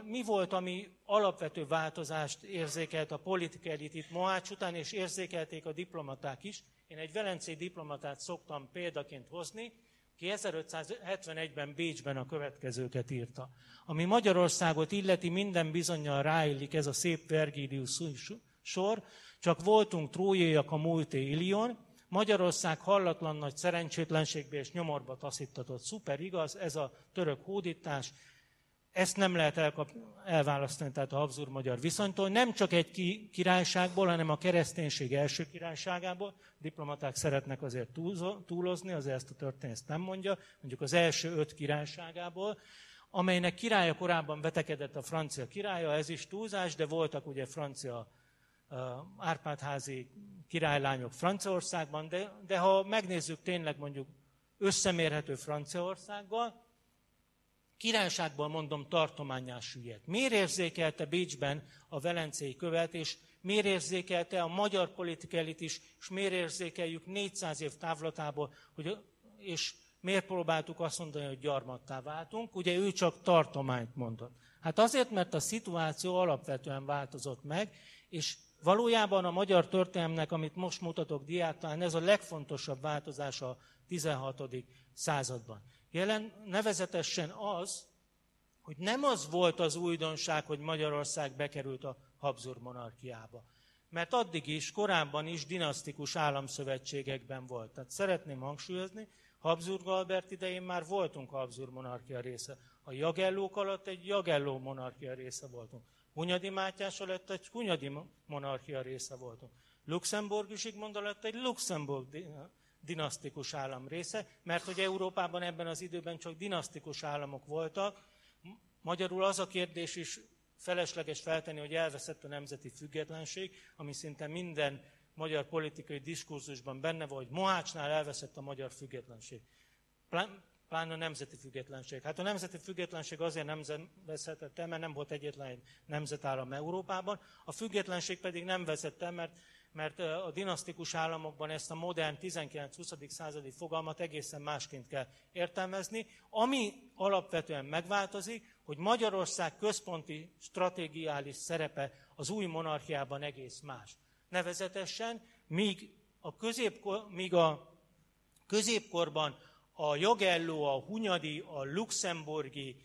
mi volt, ami alapvető változást érzékelt a politikai elit itt Mohács után, és érzékelték a diplomaták is. Én egy velencei diplomatát szoktam példaként hozni, ki 1571-ben Bécsben a következőket írta. Ami Magyarországot illeti, minden bizonnyal ráillik ez a szép Vergilius sor, csak voltunk trójaiak a múlté Ilion, Magyarország hallatlan nagy szerencsétlenségbe és nyomorba taszítatott. Szuper igaz, ez a török hódítás, ezt nem lehet elválasztani, tehát a Habsburg-magyar viszonytól, nem csak egy királyságból, hanem a kereszténység első királyságából. Diplomaták szeretnek azért túlozni, azért ezt a történetet nem mondja, mondjuk az első 5 királyságából, amelynek királya korábban betegedett a francia királya, ez is túlzás, de voltak ugye francia Árpádházi királylányok Franciaországban, de ha megnézzük tényleg mondjuk összemérhető Franciaországgal, királyságból mondom tartománnyá süllyedt. Miért érzékelte Bécsben a velencei követ, és miért érzékelte a magyar politikai elit is, és miért érzékeljük 400 év távlatából, és miért próbáltuk azt mondani, hogy gyarmattá váltunk? Ugye ő csak tartományt mondott. Hát azért, mert a szituáció alapvetően változott meg, és valójában a magyar történelemnek, amit most mutatok diáktán, ez a legfontosabb változás a 16. században. Nevezetesen az, hogy nem az volt az újdonság, hogy Magyarország bekerült a Habsburg monarchiába. Mert addig is, korábban is dinasztikus államszövetségekben volt. Tehát szeretném hangsúlyozni, Habsburg Albert idején már voltunk a Habsburg monarchia része. A Jagellók alatt egy Jagelló monarchia része voltunk. Hunyadi Mátyás alatt egy Hunyadi monarchia része voltunk. Luxemburgi Zsigmond alatt egy Luxemburg dinasztikus állam része, mert hogy Európában ebben az időben csak dinasztikus államok voltak. Magyarul az a kérdés is felesleges feltenni, hogy elveszett a nemzeti függetlenség, ami szinte minden magyar politikai diskurzusban benne volt, hogy Mohácsnál elveszett a magyar függetlenség. Pláne a nemzeti függetlenség. Hát a nemzeti függetlenség azért nem veszhetett el, mert nem volt egyetlen egy nemzetállam Európában, a függetlenség pedig nem veszett el, mert a dinasztikus államokban ezt a modern 19-20. századi fogalmat egészen másként kell értelmezni. Ami alapvetően megváltozik, hogy Magyarország központi stratégiális szerepe az új monarchiában egész más. Nevezetesen, míg a középkorban a Jagelló, a Hunyadi, a Luxemburgi,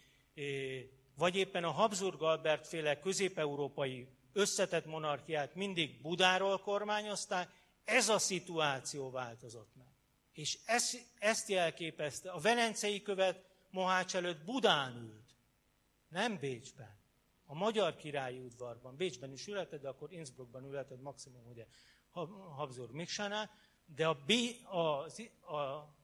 vagy éppen a Habsburg Albert féle közép-európai összetett monarchiát mindig Budáról kormányozták, ez a szituáció változott meg. És ezt jelképezte. A velencei követ Mohács előtt Budán ült, nem Bécsben. A magyar királyi udvarban, Bécsben is ületett, de akkor Innsbruckban ületett maximum, ugye Habsburg Miksánál, de a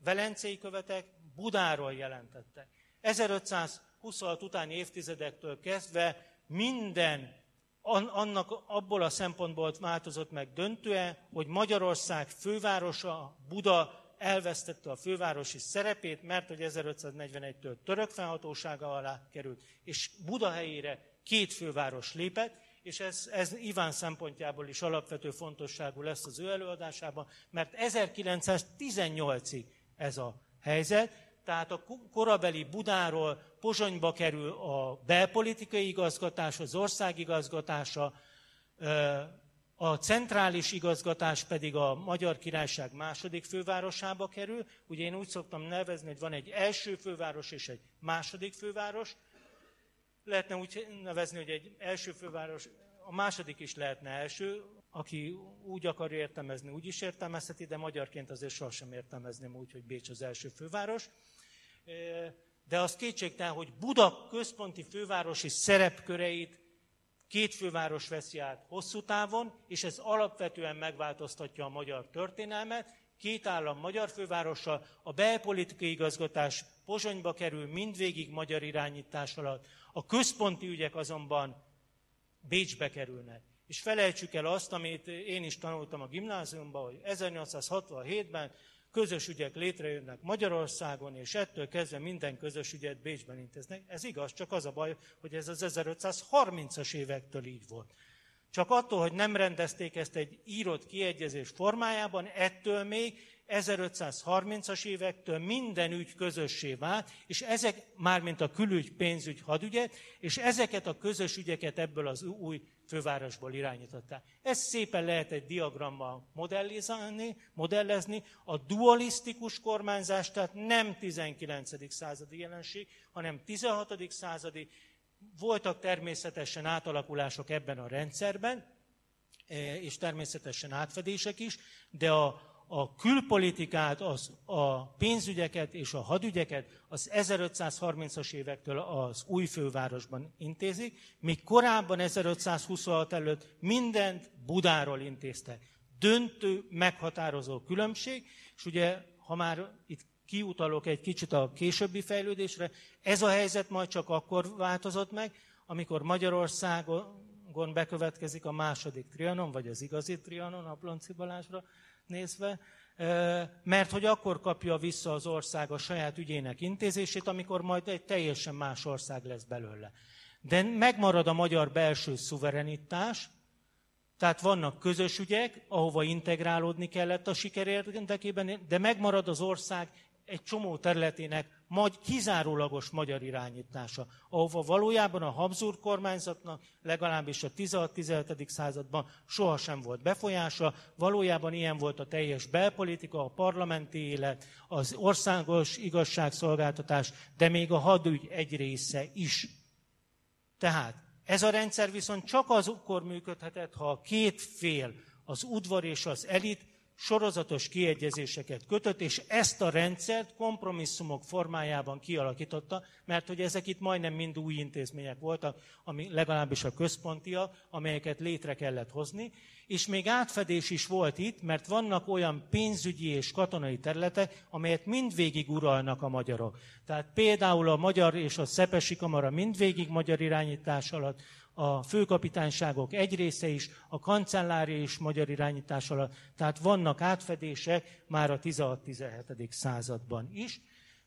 velencei követek Budáról jelentettek. 1526 utáni évtizedektől kezdve minden annak abból a szempontból változott meg döntően, hogy Magyarország fővárosa, Buda elvesztette a fővárosi szerepét, mert hogy 1541-től török fennhatósága alá került, és Buda helyére 2 főváros lépett, és ez Iván szempontjából is alapvető fontosságú lesz az ő előadásában, mert 1918-ig ez a helyzet, tehát a korabeli Budáról Pozsonyba kerül a belpolitikai igazgatás, az országigazgatása, a centrális igazgatás pedig a Magyar Királyság második fővárosába kerül. Ugye én úgy szoktam nevezni, hogy van egy első főváros és egy második főváros. Lehetne úgy nevezni, hogy egy első főváros, a második is lehetne első, aki úgy akarja értelmezni, úgy is értelmezheti, de magyarként azért sohasem értelmezném úgy, hogy Bécs az első főváros. De az kétségtelen, hogy Buda központi fővárosi szerepköreit 2 főváros veszi át hosszú távon, és ez alapvetően megváltoztatja a magyar történelmet. 2 állam magyar fővárossal, a belpolitikai igazgatás Pozsonyba kerül mindvégig magyar irányítás alatt, a központi ügyek azonban Bécsbe kerülnek. És felejtsük el azt, amit én is tanultam a gimnáziumban, hogy 1867-ben közös ügyek létrejönnek Magyarországon, és ettől kezdve minden közös ügyet Bécsben intéznek. Ez igaz, csak az a baj, hogy ez az 1530-as évektől így volt. Csak attól, hogy nem rendezték ezt egy írott kiegyezés formájában, ettől még 1530-as évektől minden ügy közössé vált, és ezek, mármint a külügy, pénzügy, hadügyet, és ezeket a közös ügyeket ebből az új fővárosból irányították. Ezt szépen lehet egy diagrammal modellezni, a dualisztikus kormányzás, tehát nem 19. századi jelenség, hanem 16. századi. Voltak természetesen átalakulások ebben a rendszerben, és természetesen átfedések is, de a külpolitikát, a pénzügyeket és a hadügyeket az 1530-as évektől az új fővárosban intézik, míg korábban 1526 előtt mindent Budáról intéztek. Döntő, meghatározó különbség, és ugye, ha már itt kiutalok egy kicsit a későbbi fejlődésre, ez a helyzet majd csak akkor változott meg, amikor Magyarországon bekövetkezik a második Trianon, vagy az igazi Trianon, Ablonczy Balázsra nézve, mert hogy akkor kapja vissza az ország a saját ügyének intézését, amikor majd egy teljesen más ország lesz belőle. De megmarad a magyar belső szuverenitás, tehát vannak közös ügyek, ahova integrálódni kellett a siker érdekében, de megmarad az ország egy csomó területének majd kizárólagos magyar irányítása, ahova valójában a Habsburg kormányzatnak legalábbis a 16-17. Században sohasem volt befolyása, valójában ilyen volt a teljes belpolitika, a parlamenti élet, az országos igazságszolgáltatás, de még a hadügy egy része is. Tehát ez a rendszer viszont csak akkor működhetett, ha a két fél, az udvar és az elit sorozatos kiegyezéseket kötött, és ezt a rendszert kompromisszumok formájában kialakította, mert hogy ezek itt majdnem mind új intézmények voltak, ami legalábbis a központiak, amelyeket létre kellett hozni, és még átfedés is volt itt, mert vannak olyan pénzügyi és katonai területek, amelyet mindvégig uralnak a magyarok. Tehát például a magyar és a szepesi kamara mindvégig magyar irányítás alatt, a főkapitányságok egy része is, a kancellária is magyar irányítás alatt, tehát vannak átfedések már a 16-17. Században is.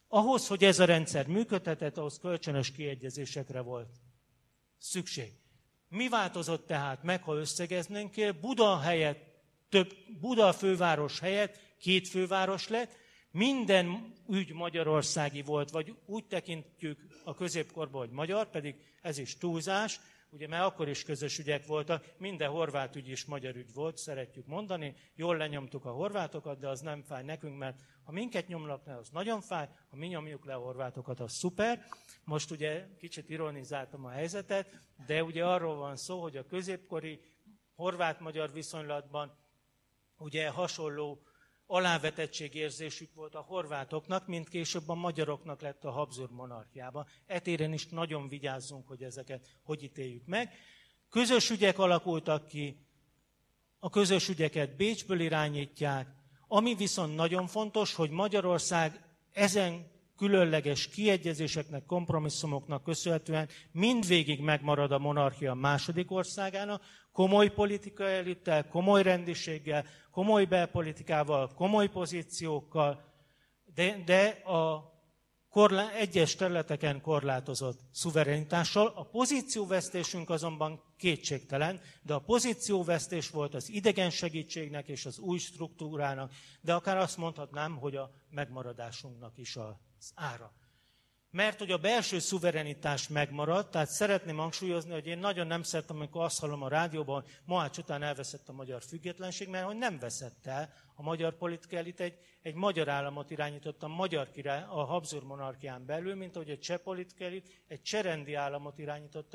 Ahhoz, hogy ez a rendszer működhetett, ahhoz kölcsönös kiegyezésekre volt szükség. Mi változott tehát meg, ha összegeznénk? Buda főváros helyett két főváros lett, minden ügy magyarországi volt, vagy úgy tekintjük a középkorban, hogy magyar, pedig ez is túlzás, ugye, mert akkor is közös ügyek voltak, minden horvát ügy is magyar ügy volt, szeretjük mondani, jól lenyomtuk a horvátokat, de az nem fáj nekünk, mert ha minket nyomnak le, az nagyon fáj, ha mi nyomjuk le a horvátokat, az szuper. Most ugye kicsit ironizáltam a helyzetet, de ugye arról van szó, hogy a középkori horvát-magyar viszonylatban ugye hasonló alávetettségérzésük volt a horvátoknak, mint később a magyaroknak lett a Habsburg monarchiában. Etéren is nagyon vigyázzunk, hogy ezeket hogy ítéljük meg. Közös ügyek alakultak ki, a közös ügyeket Bécsből irányítják, ami viszont nagyon fontos, hogy Magyarország ezen különleges kiegyezéseknek, kompromisszumoknak köszönhetően mindvégig megmarad a monarchia második országának, komoly politikai elittel, komoly rendiséggel, komoly belpolitikával, komoly pozíciókkal, de a egyes területeken korlátozott szuverenitással. A pozícióvesztésünk azonban kétségtelen, de a pozícióvesztés volt az idegen segítségnek és az új struktúrának, de akár azt mondhatnám, hogy a megmaradásunknak is az ára. Mert hogy a belső szuverenitás megmaradt, tehát szeretném hangsúlyozni, hogy én nagyon nem szeretem, amikor azt hallom a rádióban, hogy Mohács után elveszett a magyar függetlenség, mert hogy nem veszett el a magyar politika elit, egy magyar államot irányított a magyar király, a Habsburg monarchián belül, mint ahogy a cseh politika elit egy cserendi államot irányított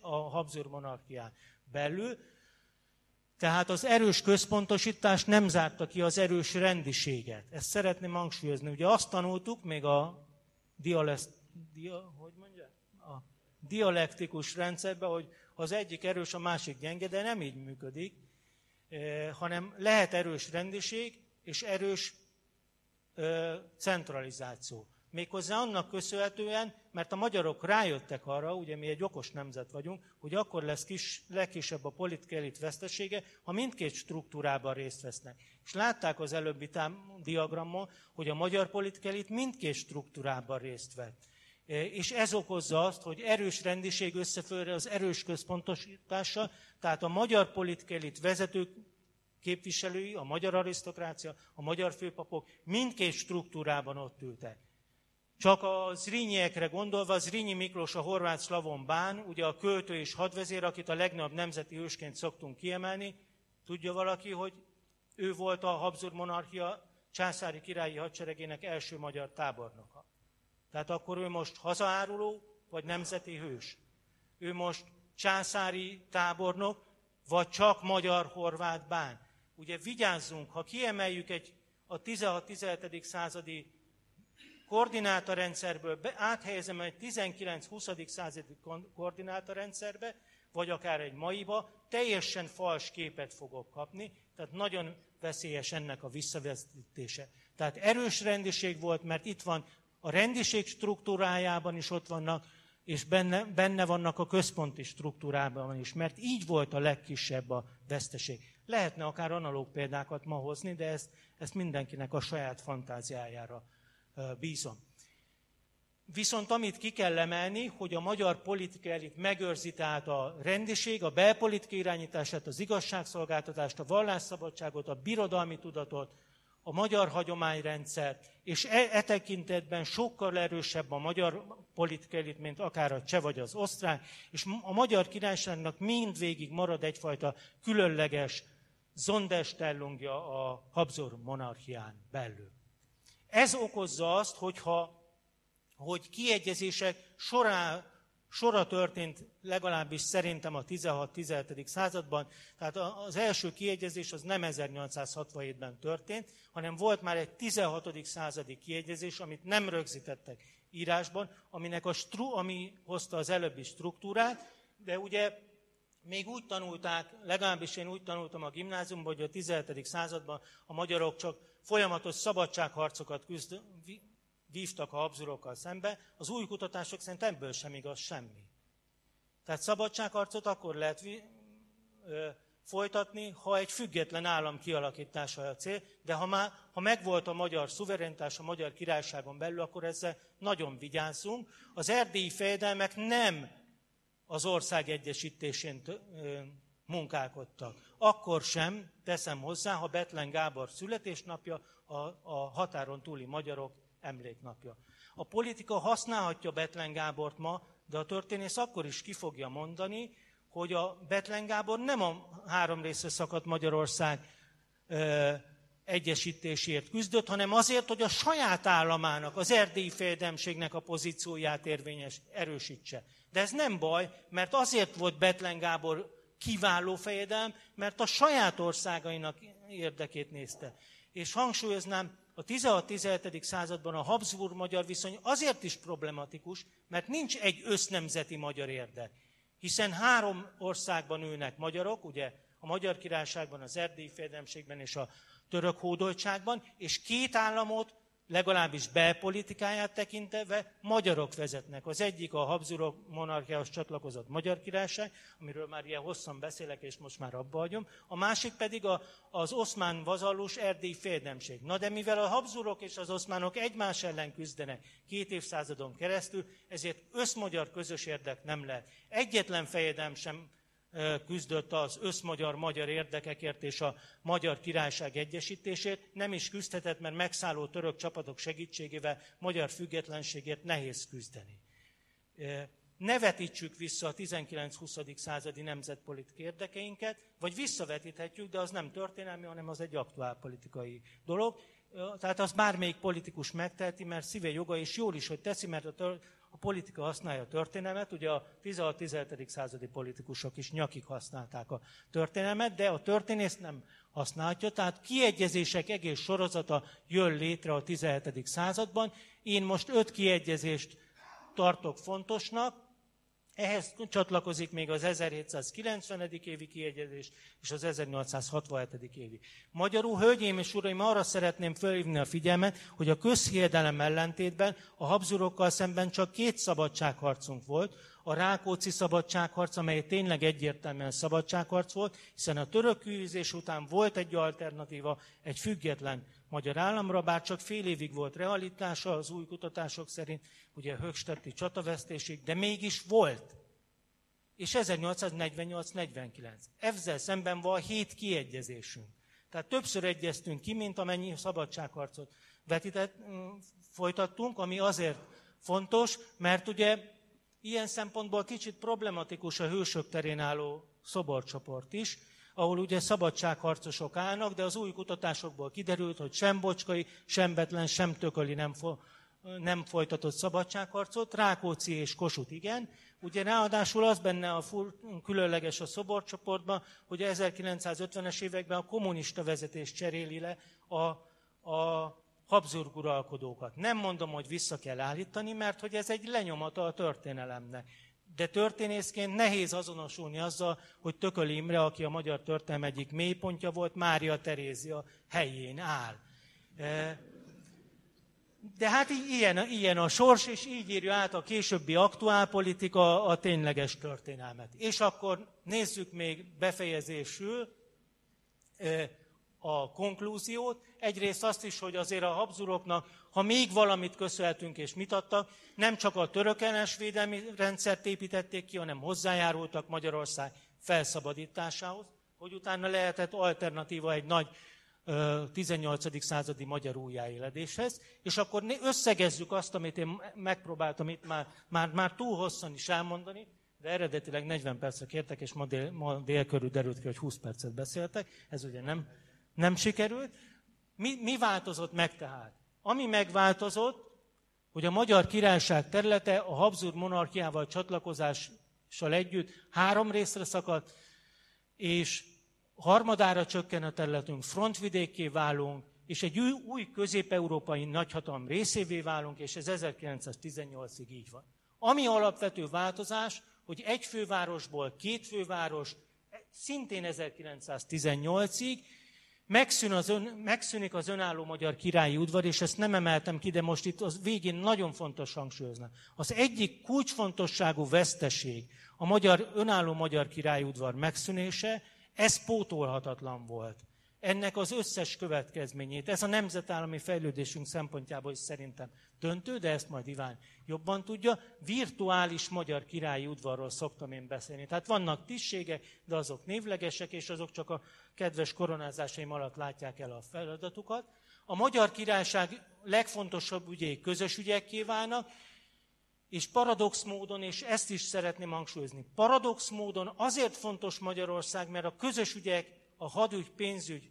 a Habsburg monarchián belül. Tehát az erős központosítás nem zárta ki az erős rendiséget. Ezt szeretném hangsúlyozni. Ugye azt tanultuk még a dialektikus rendszerben, hogy az egyik erős, a másik gyenge, de nem így működik, hanem lehet erős rendiség és erős centralizáció. Méghozzá annak köszönhetően, mert a magyarok rájöttek arra, ugye mi egy okos nemzet vagyunk, hogy akkor lesz legkisebb a politikai elit vesztesége, ha mindkét struktúrában részt vesznek. És látták az előbbi diagrammal, hogy a magyar politikai elit mindkét struktúrában részt vett. és ez okozza azt, hogy erős rendiség összefőre az erős központosítása, tehát a magyar politikelit vezetők, képviselői, a magyar arisztokrácia, a magyar főpapok mindkét struktúrában ott ültek. Csak a Zrínyiekre gondolva, Zrínyi Miklós a horvát szlavon bán, ugye a költő és hadvezér, akit a legnagyobb nemzeti hősként szoktunk kiemelni, tudja valaki, hogy ő volt a Habsburg monarchia császári királyi hadseregének első magyar tábornoka. Tehát akkor ő most hazaáruló, vagy nemzeti hős? Ő most császári tábornok, vagy csak magyar-horvát bán? Ugye vigyázzunk, ha kiemeljük a 16-17. Századi koordinátorrendszerből, áthelyezem egy 19-20. Századi koordinátorrendszerbe, vagy akár egy maiba, teljesen fals képet fogok kapni, tehát nagyon veszélyes ennek a visszavezetése. Tehát erős rendiség volt, mert itt van a rendiség struktúrájában is ott vannak, és benne vannak a központi struktúrában is, mert így volt a legkisebb a veszteség. Lehetne akár analóg példákat ma hozni, de ezt mindenkinek a saját fantáziájára bízom. Viszont amit ki kell emelni, hogy a magyar politika elit megőrzi tehát a rendiség, a belpolitika irányítását, az igazságszolgáltatást, a vallásszabadságot, a birodalmi tudatot, a magyar hagyományrendszer, és e tekintetben sokkal erősebb a magyar politika elit, mint akár a cseh vagy az osztrák, és a magyar királyságnak mindvégig marad egyfajta különleges Sonderstellungja a Habsburg monarchián belül. Ez okozza azt, hogy kiegyezések sora történt legalábbis szerintem a 16-17. Században, tehát az első kiegyezés az nem 1867-ben történt, hanem volt már egy 16. századi kiegyezés, amit nem rögzítettek írásban, ami hozta az előbbi struktúrát, de ugye még úgy tanulták, legalábbis én úgy tanultam a gimnáziumban, hogy a 17. században a magyarok csak folyamatos szabadságharcokat vívtak a habszurokkal szembe, az új kutatások szerint ebből sem igaz semmi. Tehát szabadságharcot akkor lehet folytatni, ha egy független állam kialakítása a cél, de ha megvolt a magyar szuverenitás a magyar királyságon belül, akkor ezzel nagyon vigyázzunk. Az erdélyi fejedelmek nem az ország egyesítésén munkálkodtak. Akkor sem, teszem hozzá, ha Bethlen Gábor születésnapja, a határon túli magyarok emléknapja. A politika használhatja Bethlen Gábort ma, de a történész akkor is ki fogja mondani, hogy a Bethlen Gábor nem a három részre szakadt Magyarország egyesítésért küzdött, hanem azért, hogy a saját államának, az erdélyi fejedelemségnek a pozícióját erősítse. De ez nem baj, mert azért volt Bethlen Gábor kiváló fejedelem, mert a saját országainak érdekét nézte. És hangsúlyoznám, a 16-17. Században a Habsburg-magyar viszony azért is problematikus, mert nincs egy össznemzeti magyar érdek. Hiszen három országban ülnek magyarok, ugye a Magyar Királyságban, az Erdélyi Fejedelemségben és a Török Hódoltságban, és két államot, legalábbis belpolitikáját tekintve magyarok vezetnek. Az egyik a Habsburg monarchiához csatlakozott Magyar Királyság, amiről már ilyen hosszan beszélek, és most már abba hagyom. A másik pedig az oszmán vazallus erdélyi fejedelemség. Na de mivel a habsburgok és az oszmánok egymás ellen küzdenek 2 évszázadon keresztül, ezért összmagyar közös érdek nem lehet. Egyetlen fejedelem sem küzdött az összmagyar-magyar érdekekért és a Magyar Királyság egyesítésért, nem is küzdhetett, mert megszálló török csapatok segítségével magyar függetlenségért nehéz küzdeni. Ne vetítsük vissza a 19-20. századi nemzetpolitikai érdekeinket, vagy visszavetíthetjük, de az nem történelmi, hanem az egy aktuálpolitikai dolog. Tehát az bármelyik politikus megteheti, mert szíve joga, és jól is, hogy teszi, mert a politika használja a történelmet, ugye a 16-17. Századi politikusok is nyakig használták a történelmet, de a történész nem használja, tehát kiegyezések egész sorozata jön létre a 17. században. Én most 5 kiegyezést tartok fontosnak, ehhez csatlakozik még az 1790. évi kiegyezés és az 1867. évi. Magyarul, hölgyeim és uraim, arra szeretném felhívni a figyelmet, hogy a közhiedelem ellentétben a habszurokkal szemben csak 2 szabadságharcunk volt. A Rákóczi szabadságharc, amely tényleg egyértelműen szabadságharc volt, hiszen a török üldözés után volt egy alternatíva, egy független magyar államra, bár csak fél évig volt realitása az új kutatások szerint, ugye höchstädti csatavesztésig, de mégis volt. És 1848-49. Ezzel szemben van 7 kiegyezésünk. Tehát többször egyeztünk ki, mint amennyi szabadságharcot folytattunk, ami azért fontos, mert ugye ilyen szempontból kicsit problematikus a hősök terén álló szoborcsoport is, ahol ugye szabadságharcosok állnak, de az új kutatásokból kiderült, hogy sem Bocskai, sem Betlen, sem Tököli nem folytatott szabadságharcot, Rákóczi és Kossuth igen. Ugye ráadásul az benne a különleges a szoborcsoportban, hogy 1950-es években a kommunista vezetés cseréli le a Habsburg uralkodókat. Nem mondom, hogy vissza kell állítani, mert hogy ez egy lenyomata a történelemnek. De történészként nehéz azonosulni azzal, hogy Tököli Imre, aki a magyar történelem egyik mélypontja volt, Mária Terézia helyén áll. De hát ilyen a sors, és így írja át a későbbi aktuálpolitika a tényleges történelmet. És akkor nézzük még befejezésül a konklúziót. Egyrészt azt is, hogy azért a Habsburgoknak, ha még valamit köszönhetünk és mit adtak, nem csak a törökellenes védelmi rendszert építették ki, hanem hozzájárultak Magyarország felszabadításához, hogy utána lehetett alternatíva egy nagy 18. századi magyar újjáéledéshez, és akkor összegezzük azt, amit én megpróbáltam itt már túl hosszan is elmondani, de eredetileg 40 percre kértek, és ma dél körül derült ki, hogy 20 percet beszéltek, ez ugye nem sikerült. Mi változott meg tehát? Ami megváltozott, hogy a Magyar Királyság területe a Habsburg monarchiával csatlakozással együtt 3 részre szakadt, és harmadára csökken a területünk, frontvidékké válunk, és egy új közép-európai nagyhatalom részévé válunk, és ez 1918-ig így van. Ami alapvető változás, hogy egy fővárosból 2 főváros, szintén 1918-ig, megszűnik az önálló magyar királyi udvar, és ezt nem emeltem ki, de most itt az végén nagyon fontos hangsúlyozni. Az egyik kulcsfontosságú veszteség a önálló magyar királyi udvar megszűnése, ez pótolhatatlan volt. Ennek az összes következményét, ez a nemzetállami fejlődésünk szempontjából is szerintem döntő, de ezt majd Iván jobban tudja, virtuális magyar királyi udvarról szoktam én beszélni. Tehát vannak tisztségek, de azok névlegesek, és azok csak a kedves koronázásaim alatt látják el a feladatukat. A Magyar Királyság legfontosabb ügyei közös ügyekké válnak, és paradox módon, és ezt is szeretném hangsúlyozni, paradox módon azért fontos Magyarország, mert a közös ügyek, a hadügy, pénzügy,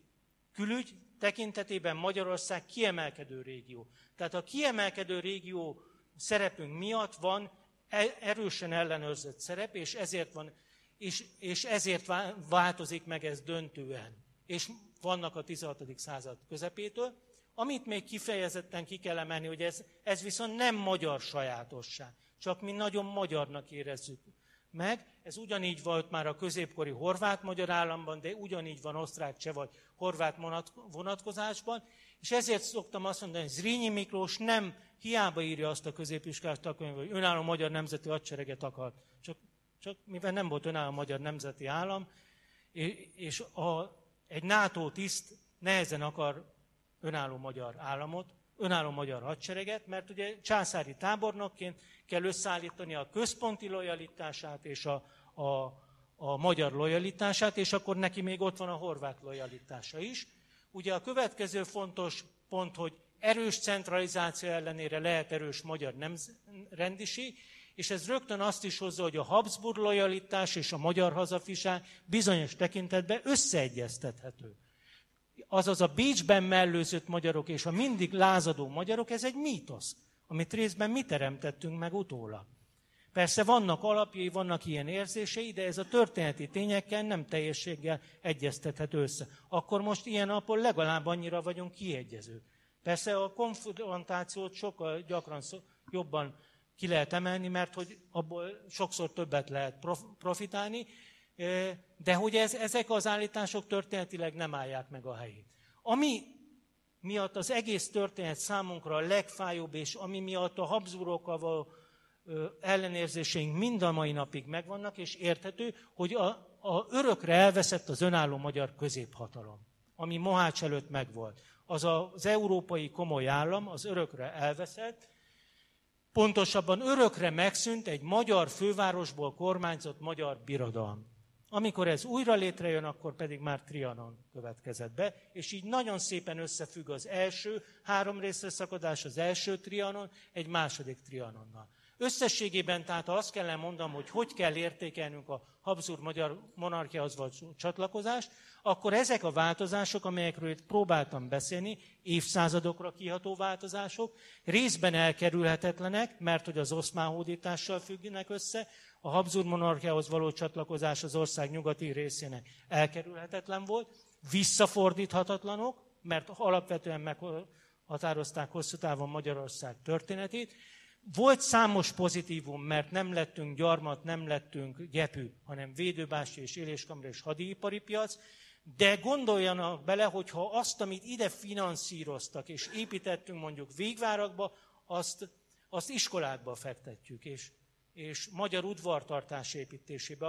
külügy tekintetében Magyarország kiemelkedő régió. Tehát a kiemelkedő régió szerepünk miatt van erősen ellenőrzött szerep, és ezért van, és ezért változik meg ez döntően. És vannak a 16. század közepétől. Amit még kifejezetten ki kell emelni, hogy ez viszont nem magyar sajátosság. Csak mi nagyon magyarnak érezzük meg. Ez ugyanígy volt már a középkori horvát-magyar államban, de ugyanígy van osztrák cseh vagy horvát vonatkozásban, és ezért szoktam azt mondani, hogy Zrínyi Miklós nem hiába írja azt a középiskolás tankönyvbe, hogy önálló magyar nemzeti hadsereget akart. Csak mivel nem volt önálló magyar nemzeti állam, és egy NATO tiszt nehezen akar önálló magyar államot, önálló magyar hadsereget, mert ugye császári tábornokként kell összeállítani a központi lojalitását és a magyar lojalitását, és akkor neki még ott van a horvát lojalitása is. Ugye a következő fontos pont, hogy erős centralizáció ellenére lehet erős magyar rendiség, és ez rögtön azt is hozza, hogy a Habsburg lojalitás és a magyar hazafiság bizonyos tekintetben összeegyeztethető. Azaz a Bécsben mellőzött magyarok és a mindig lázadó magyarok, ez egy mítosz, amit részben mi teremtettünk meg utólag. Persze vannak alapjai, vannak ilyen érzései, de ez a történeti tényekkel nem teljességgel egyeztethető össze. Akkor most ilyen napon legalább annyira vagyunk kiegyezők. Persze a konfrontációt sokkal gyakran jobban ki lehet emelni, mert hogy abból sokszor többet lehet profitálni, de hogy ezek az állítások történetileg nem állják meg a helyét. Ami miatt az egész történet számunkra a legfájóbb, és ami miatt a Habsburgokkal való ellenérzéseink mind a mai napig megvannak, és érthető, hogy örökre elveszett az önálló magyar középhatalom, ami Mohács előtt megvolt. az az európai komoly állam, az örökre elveszett, pontosabban örökre megszűnt egy magyar fővárosból kormányzott magyar birodalom. Amikor ez újra létrejön, akkor pedig már Trianon következett be, és így nagyon szépen összefügg az első három részre szakadás, az első Trianon egy második Trianonnal. Összességében tehát azt kell mondanom, hogy hogy kell értékelnünk a Habsburg magyar monarchiához való csatlakozást, akkor ezek a változások, amelyekről itt próbáltam beszélni, évszázadokra kiható változások, részben elkerülhetetlenek, mert hogy az oszmán hódítással függnek össze, a Habsburg monarchiához való csatlakozás az ország nyugati részének elkerülhetetlen volt, visszafordíthatatlanok, mert alapvetően meghatározták hosszú távon Magyarország történetét. Volt számos pozitívum, mert nem lettünk gyarmat, nem lettünk gyepű, hanem védőbástyja és éléskamra és hadipari piac, de gondoljanak bele, hogyha azt, amit ide finanszíroztak és építettünk mondjuk végvárakba, azt iskolákba fektetjük, és magyar udvartartás építésébe,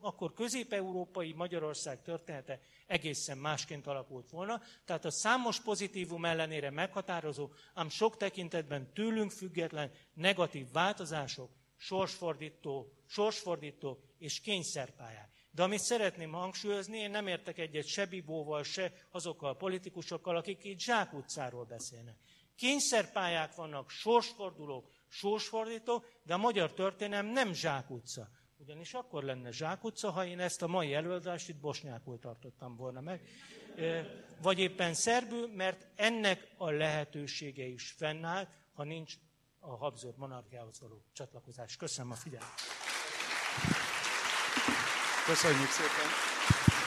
akkor közép-európai Magyarország története egészen másként alakult volna. Tehát a számos pozitívum ellenére meghatározó, ám sok tekintetben tőlünk független negatív változások, sorsfordító és kényszerpályák. De amit szeretném hangsúlyozni, én nem értek egyet se Bibóval, se azokkal a politikusokkal, akik itt zsákutcáról beszélnek. Kényszerpályák vannak, sorsfordulók, sorsfordító, de a magyar történelem nem zsákutca. Ugyanis akkor lenne zsákutca, ha én ezt a mai előadást itt bosnyákul tartottam volna meg, vagy éppen szerbül, mert ennek a lehetősége is fennállt, ha nincs a Habsburg monarchiához való csatlakozás. Köszönöm a figyelmet! Köszönjük szépen!